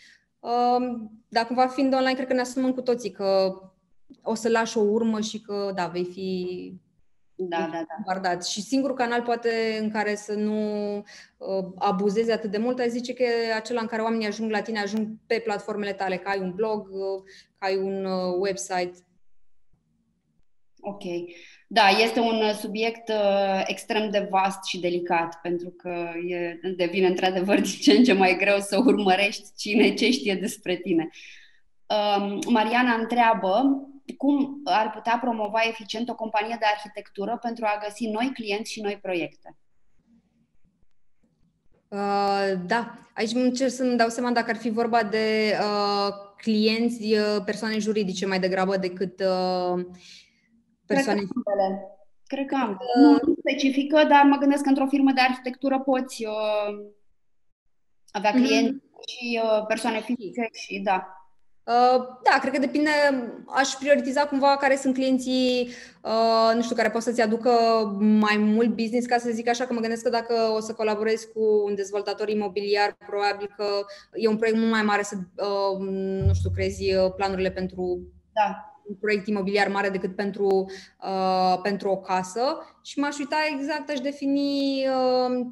dar cumva fiind online, cred că ne asumăm cu toții că o să lași o urmă și că, da, vei fi da, bombardat. Da, da. Și singurul canal poate în care să nu abuzezi atât de mult, ai zice că e acela în care oamenii ajung la tine, ajung pe platformele tale, că ai un blog, că ai un website. Ok. Da, este un subiect extrem de vast și delicat, pentru că e, devine într-adevăr din ce în ce mai greu să urmărești cine ce știe despre tine. Mariana întreabă, cum ar putea promova eficient o companie de arhitectură pentru a găsi noi clienți și noi proiecte? Uh, da, aici încerc să-mi dau seama dacă ar fi vorba de uh, clienți, persoane juridice mai degrabă decât... Uh, Persoane. Cred că am. Nu, nu specifică, dar mă gândesc că într-o firmă de arhitectură poți uh, avea clienți mm-hmm. și uh, persoane fizice și da. Uh, da, cred că depinde, aș prioritiza cumva care sunt clienții, uh, nu știu, care pot să-ți aducă mai mult business, ca să zic așa, că mă gândesc că dacă o să colaborez cu un dezvoltator imobiliar, probabil că e un proiect mult mai mare să, uh, nu știu, crezi planurile pentru... Da. Un proiect imobiliar mare decât pentru, uh, pentru o casă și m-aș uita exact, aș defini uh,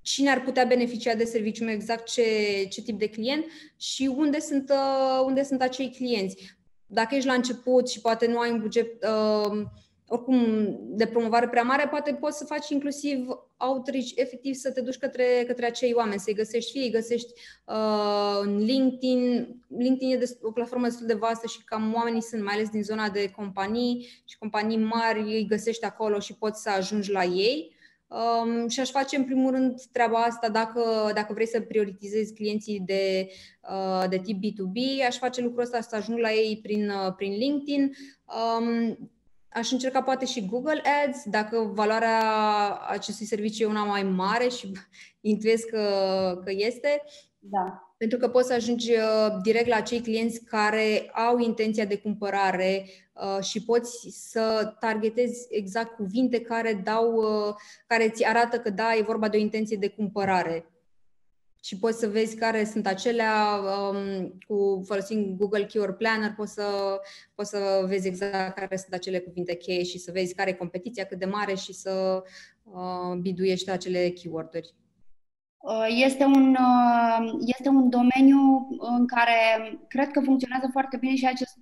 cine ar putea beneficia de serviciul meu, exact ce, ce tip de client și unde sunt, uh, unde sunt acei clienți. Dacă ești la început și poate nu ai un buget uh, oricum de promovare prea mare, poate poți să faci inclusiv outreach, efectiv să te duci către, către acei oameni, să-i găsești, fie îi găsești uh, în LinkedIn. LinkedIn e o platformă destul de vastă și cam oamenii sunt, mai ales din zona de companii și companii mari, îi găsești acolo și poți să ajungi la ei. Um, și aș face în primul rând treaba asta, dacă, dacă vrei să prioritizezi clienții de, uh, de tip B to B, aș face lucrul ăsta, să ajung la ei prin, uh, prin LinkedIn. Um, Aș încerca poate și Google Ads, dacă valoarea acestui serviciu e una mai mare și intuiesc că, că este. Da. Pentru că poți să ajungi direct la acei clienți care au intenția de cumpărare și poți să targetezi exact cuvinte care dau, care ți arată că da, e vorba de o intenție de cumpărare. Și poți să vezi care sunt acelea, um, cu folosind Google Keyword Planner, poți să, poți să vezi exact care sunt acele cuvinte cheie și să vezi care e competiția, cât de mare și să uh, biduiești acele keyword-uri. Este un, este un domeniu în care cred că funcționează foarte bine și acest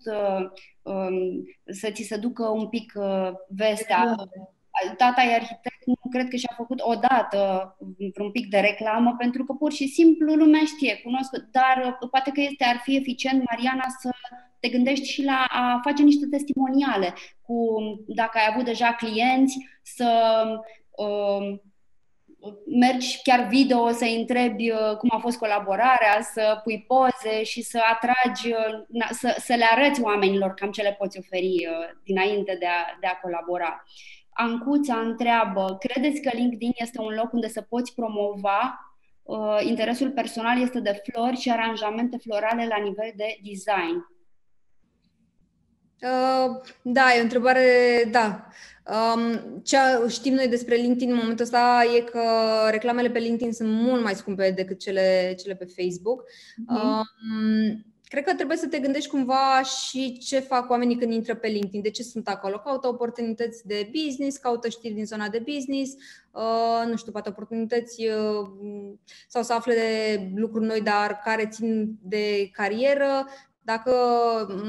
um, să ți se ducă un pic uh, vestea. Tata e arhitect, nu cred că și-a făcut odată un pic de reclamă, pentru că pur și simplu lumea știe, cunosc, dar poate că este, ar fi eficient, Mariana, să te gândești și la a face niște testimoniale, cu, dacă ai avut deja clienți, să... Uh, mergi chiar video, să-i întrebi cum a fost colaborarea, să pui poze și să atragi, să, să le arăți oamenilor cam ce le poți oferi dinainte de a, de a colabora. Ancuța întreabă, credeți că LinkedIn este un loc unde să poți promova uh, interesul personal este de flori și aranjamente florale la nivel de design? Uh, da, e o întrebare, da. Um, ce știm noi despre LinkedIn în momentul ăsta e că reclamele pe LinkedIn sunt mult mai scumpe decât cele, cele pe Facebook. Uh-huh. um, Cred că trebuie să te gândești cumva și ce fac oamenii când intră pe LinkedIn, de ce sunt acolo. Caută oportunități de business, caută știri din zona de business, uh, nu știu, poate oportunități uh, sau să afle de lucruri noi, dar care țin de carieră. Dacă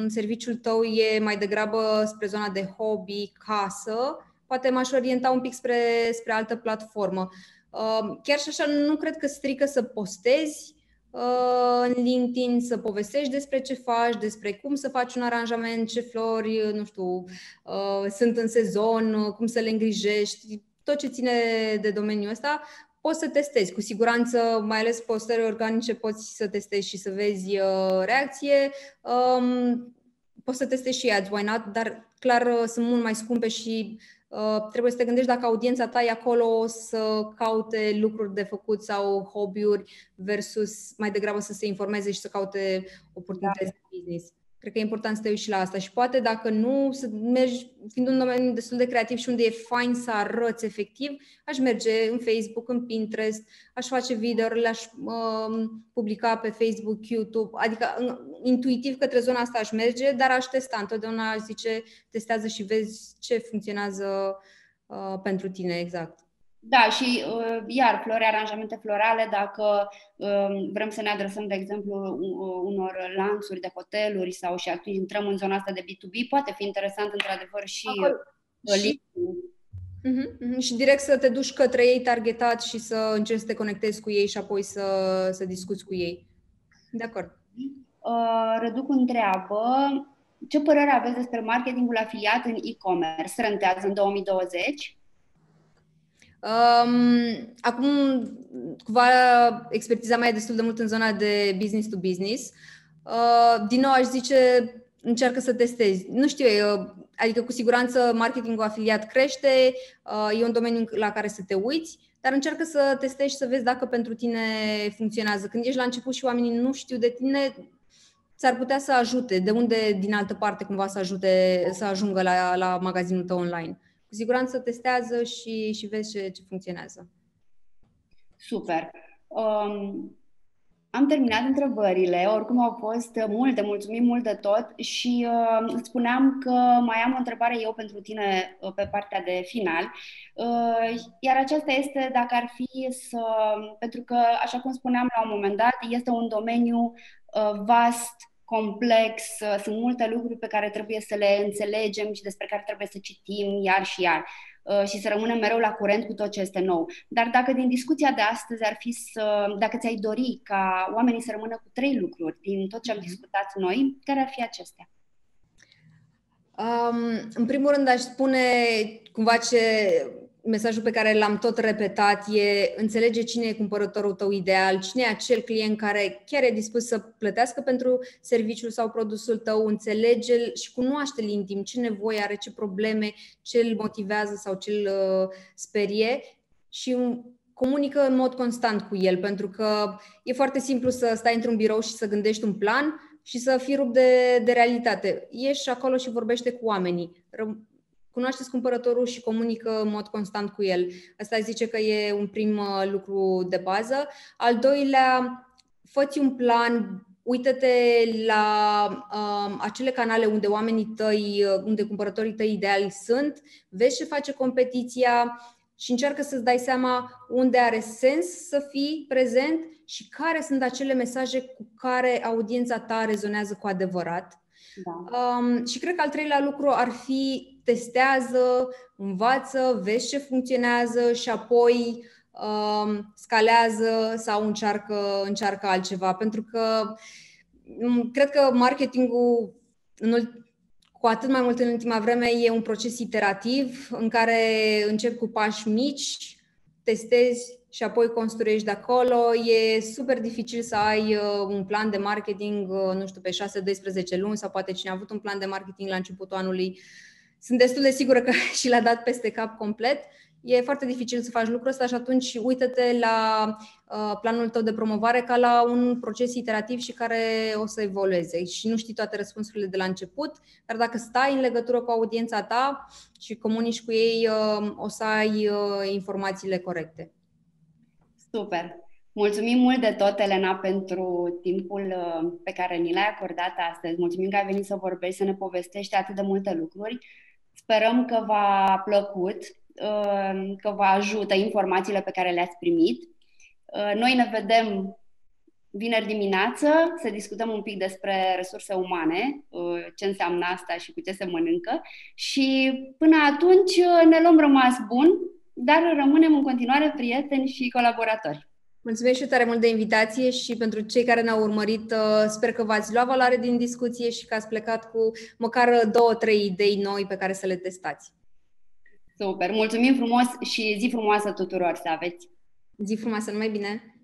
serviciul tău e mai degrabă spre zona de hobby, casă, poate m-aș orienta un pic spre, spre altă platformă. Uh, chiar și așa, nu cred că strică să postezi în LinkedIn, să povestești despre ce faci, despre cum să faci un aranjament, ce flori, nu știu, sunt în sezon, cum să le îngrijești, tot ce ține de domeniul ăsta, poți să testezi. Cu siguranță, mai ales postări organice, poți să testezi și să vezi reacție. Poți să testezi și ads, why not, dar clar sunt mult mai scumpe și Uh, trebuie să te gândești dacă audiența ta e acolo să caute lucruri de făcut sau hobby-uri versus mai degrabă să se informeze și să caute oportunități da. de business. Cred că e important să te uiți și la asta și poate dacă nu, să mergi, fiind un domeniu destul de creativ și unde e fain să arăți efectiv, aș merge în Facebook, în Pinterest, aș face video-urile, aș uh, publica pe Facebook, YouTube, adică în, intuitiv către zona asta aș merge, dar aș testa. Întotdeauna aș zice, testează și vezi ce funcționează uh, pentru tine exact. Da, și uh, iar flori, aranjamente florale, dacă uh, vrem să ne adresăm, de exemplu, unor lanțuri de hoteluri sau și atunci intrăm în zona asta de B to B, poate fi interesant, într-adevăr, și și, uh-huh, uh-huh, și direct să te duci către ei targetat și să încerci să te conectezi cu ei și apoi să, să discuți cu ei. De acord. Uh, Răduc întreabă, ce părere aveți despre marketingul afiliat în e-commerce? Rentează în două mii douăzeci? Um, acum, cumva, expertiza mea e destul de mult în zona de business to business. Uh, din nou, aș zice, încearcă să testezi. Nu știu eu, adică cu siguranță marketingul afiliat crește, uh, e un domeniu la care să te uiți, dar încearcă să testezi și să vezi dacă pentru tine funcționează. Când ești la început și oamenii nu știu de tine, s-ar putea să ajute, de unde din altă parte cumva să ajute să ajungă la, la magazinul tău online. Cu siguranță testează și, și vezi ce, ce funcționează. Super! Um, am terminat întrebările, oricum au fost multe, mulțumim mult de tot și uh, spuneam că mai am o întrebare eu pentru tine uh, pe partea de final, uh, iar aceasta este dacă ar fi să, pentru că, așa cum spuneam la un moment dat, este un domeniu uh, vast, complex, sunt multe lucruri pe care trebuie să le înțelegem și despre care trebuie să citim iar și iar și să rămânem mereu la curent cu tot ce este nou. Dar dacă din discuția de astăzi ar fi să, dacă ți-ai dori ca oamenii să rămână cu trei lucruri din tot ce am discutat noi, care ar fi acestea? Um, în primul rând aș spune cumva ce mesajul pe care l-am tot repetat e înțelege cine e cumpărătorul tău ideal, cine e acel client care chiar e dispus să plătească pentru serviciul sau produsul tău, înțelege-l și cunoaște-l intim, ce nevoie are, ce probleme, ce îl motivează sau ce îl sperie și comunică în mod constant cu el, pentru că e foarte simplu să stai într-un birou și să gândești un plan și să fii rupt de, de realitate. Ieși acolo și vorbește cu oamenii. Cunoașteți cumpărătorul și comunică în mod constant cu el. Asta zice că e un prim lucru de bază. Al doilea, fă-ți un plan, uită-te la um, acele canale unde oamenii tăi, unde cumpărătorii tăi ideali sunt, vezi ce face competiția și încearcă să-ți dai seama unde are sens să fii prezent și care sunt acele mesaje cu care audiența ta rezonează cu adevărat. Da. Um, și cred că al treilea lucru ar fi testează, învață, vezi ce funcționează și apoi um, scalează sau încearcă, încearcă altceva. Pentru că m- cred că marketingul în, cu atât mai mult în ultima vreme e un proces iterativ în care începi cu pași mici, testezi, și apoi construiești de acolo. E super dificil să ai un plan de marketing, nu știu, pe șase doisprezece luni, sau poate cine a avut un plan de marketing la începutul anului, sunt destul de sigură că și l-a dat peste cap complet. E foarte dificil să faci lucrul ăsta și atunci uită-te la planul tău de promovare ca la un proces iterativ și care o să evolueze. Și nu știi toate răspunsurile de la început, dar dacă stai în legătură cu audiența ta și comunici cu ei, o să ai informațiile corecte. Super! Mulțumim mult de tot, Elena, pentru timpul pe care ni l-ai acordat astăzi. Mulțumim că ai venit să vorbești, să ne povestești atât de multe lucruri. Sperăm că v-a plăcut, că vă ajută informațiile pe care le-ați primit. Noi ne vedem vineri dimineață să discutăm un pic despre resurse umane, ce înseamnă asta și cu ce se mănâncă. Și până atunci ne luăm rămas bun, dar rămânem în continuare prieteni și colaboratori. Mulțumesc și eu tare mult de invitație și pentru cei care ne-au urmărit, sper că v-ați luat valoare din discuție și că ați plecat cu măcar două, trei idei noi pe care să le testați. Super! Mulțumim frumos și zi frumoasă tuturor să aveți! Zi frumoasă, numai bine!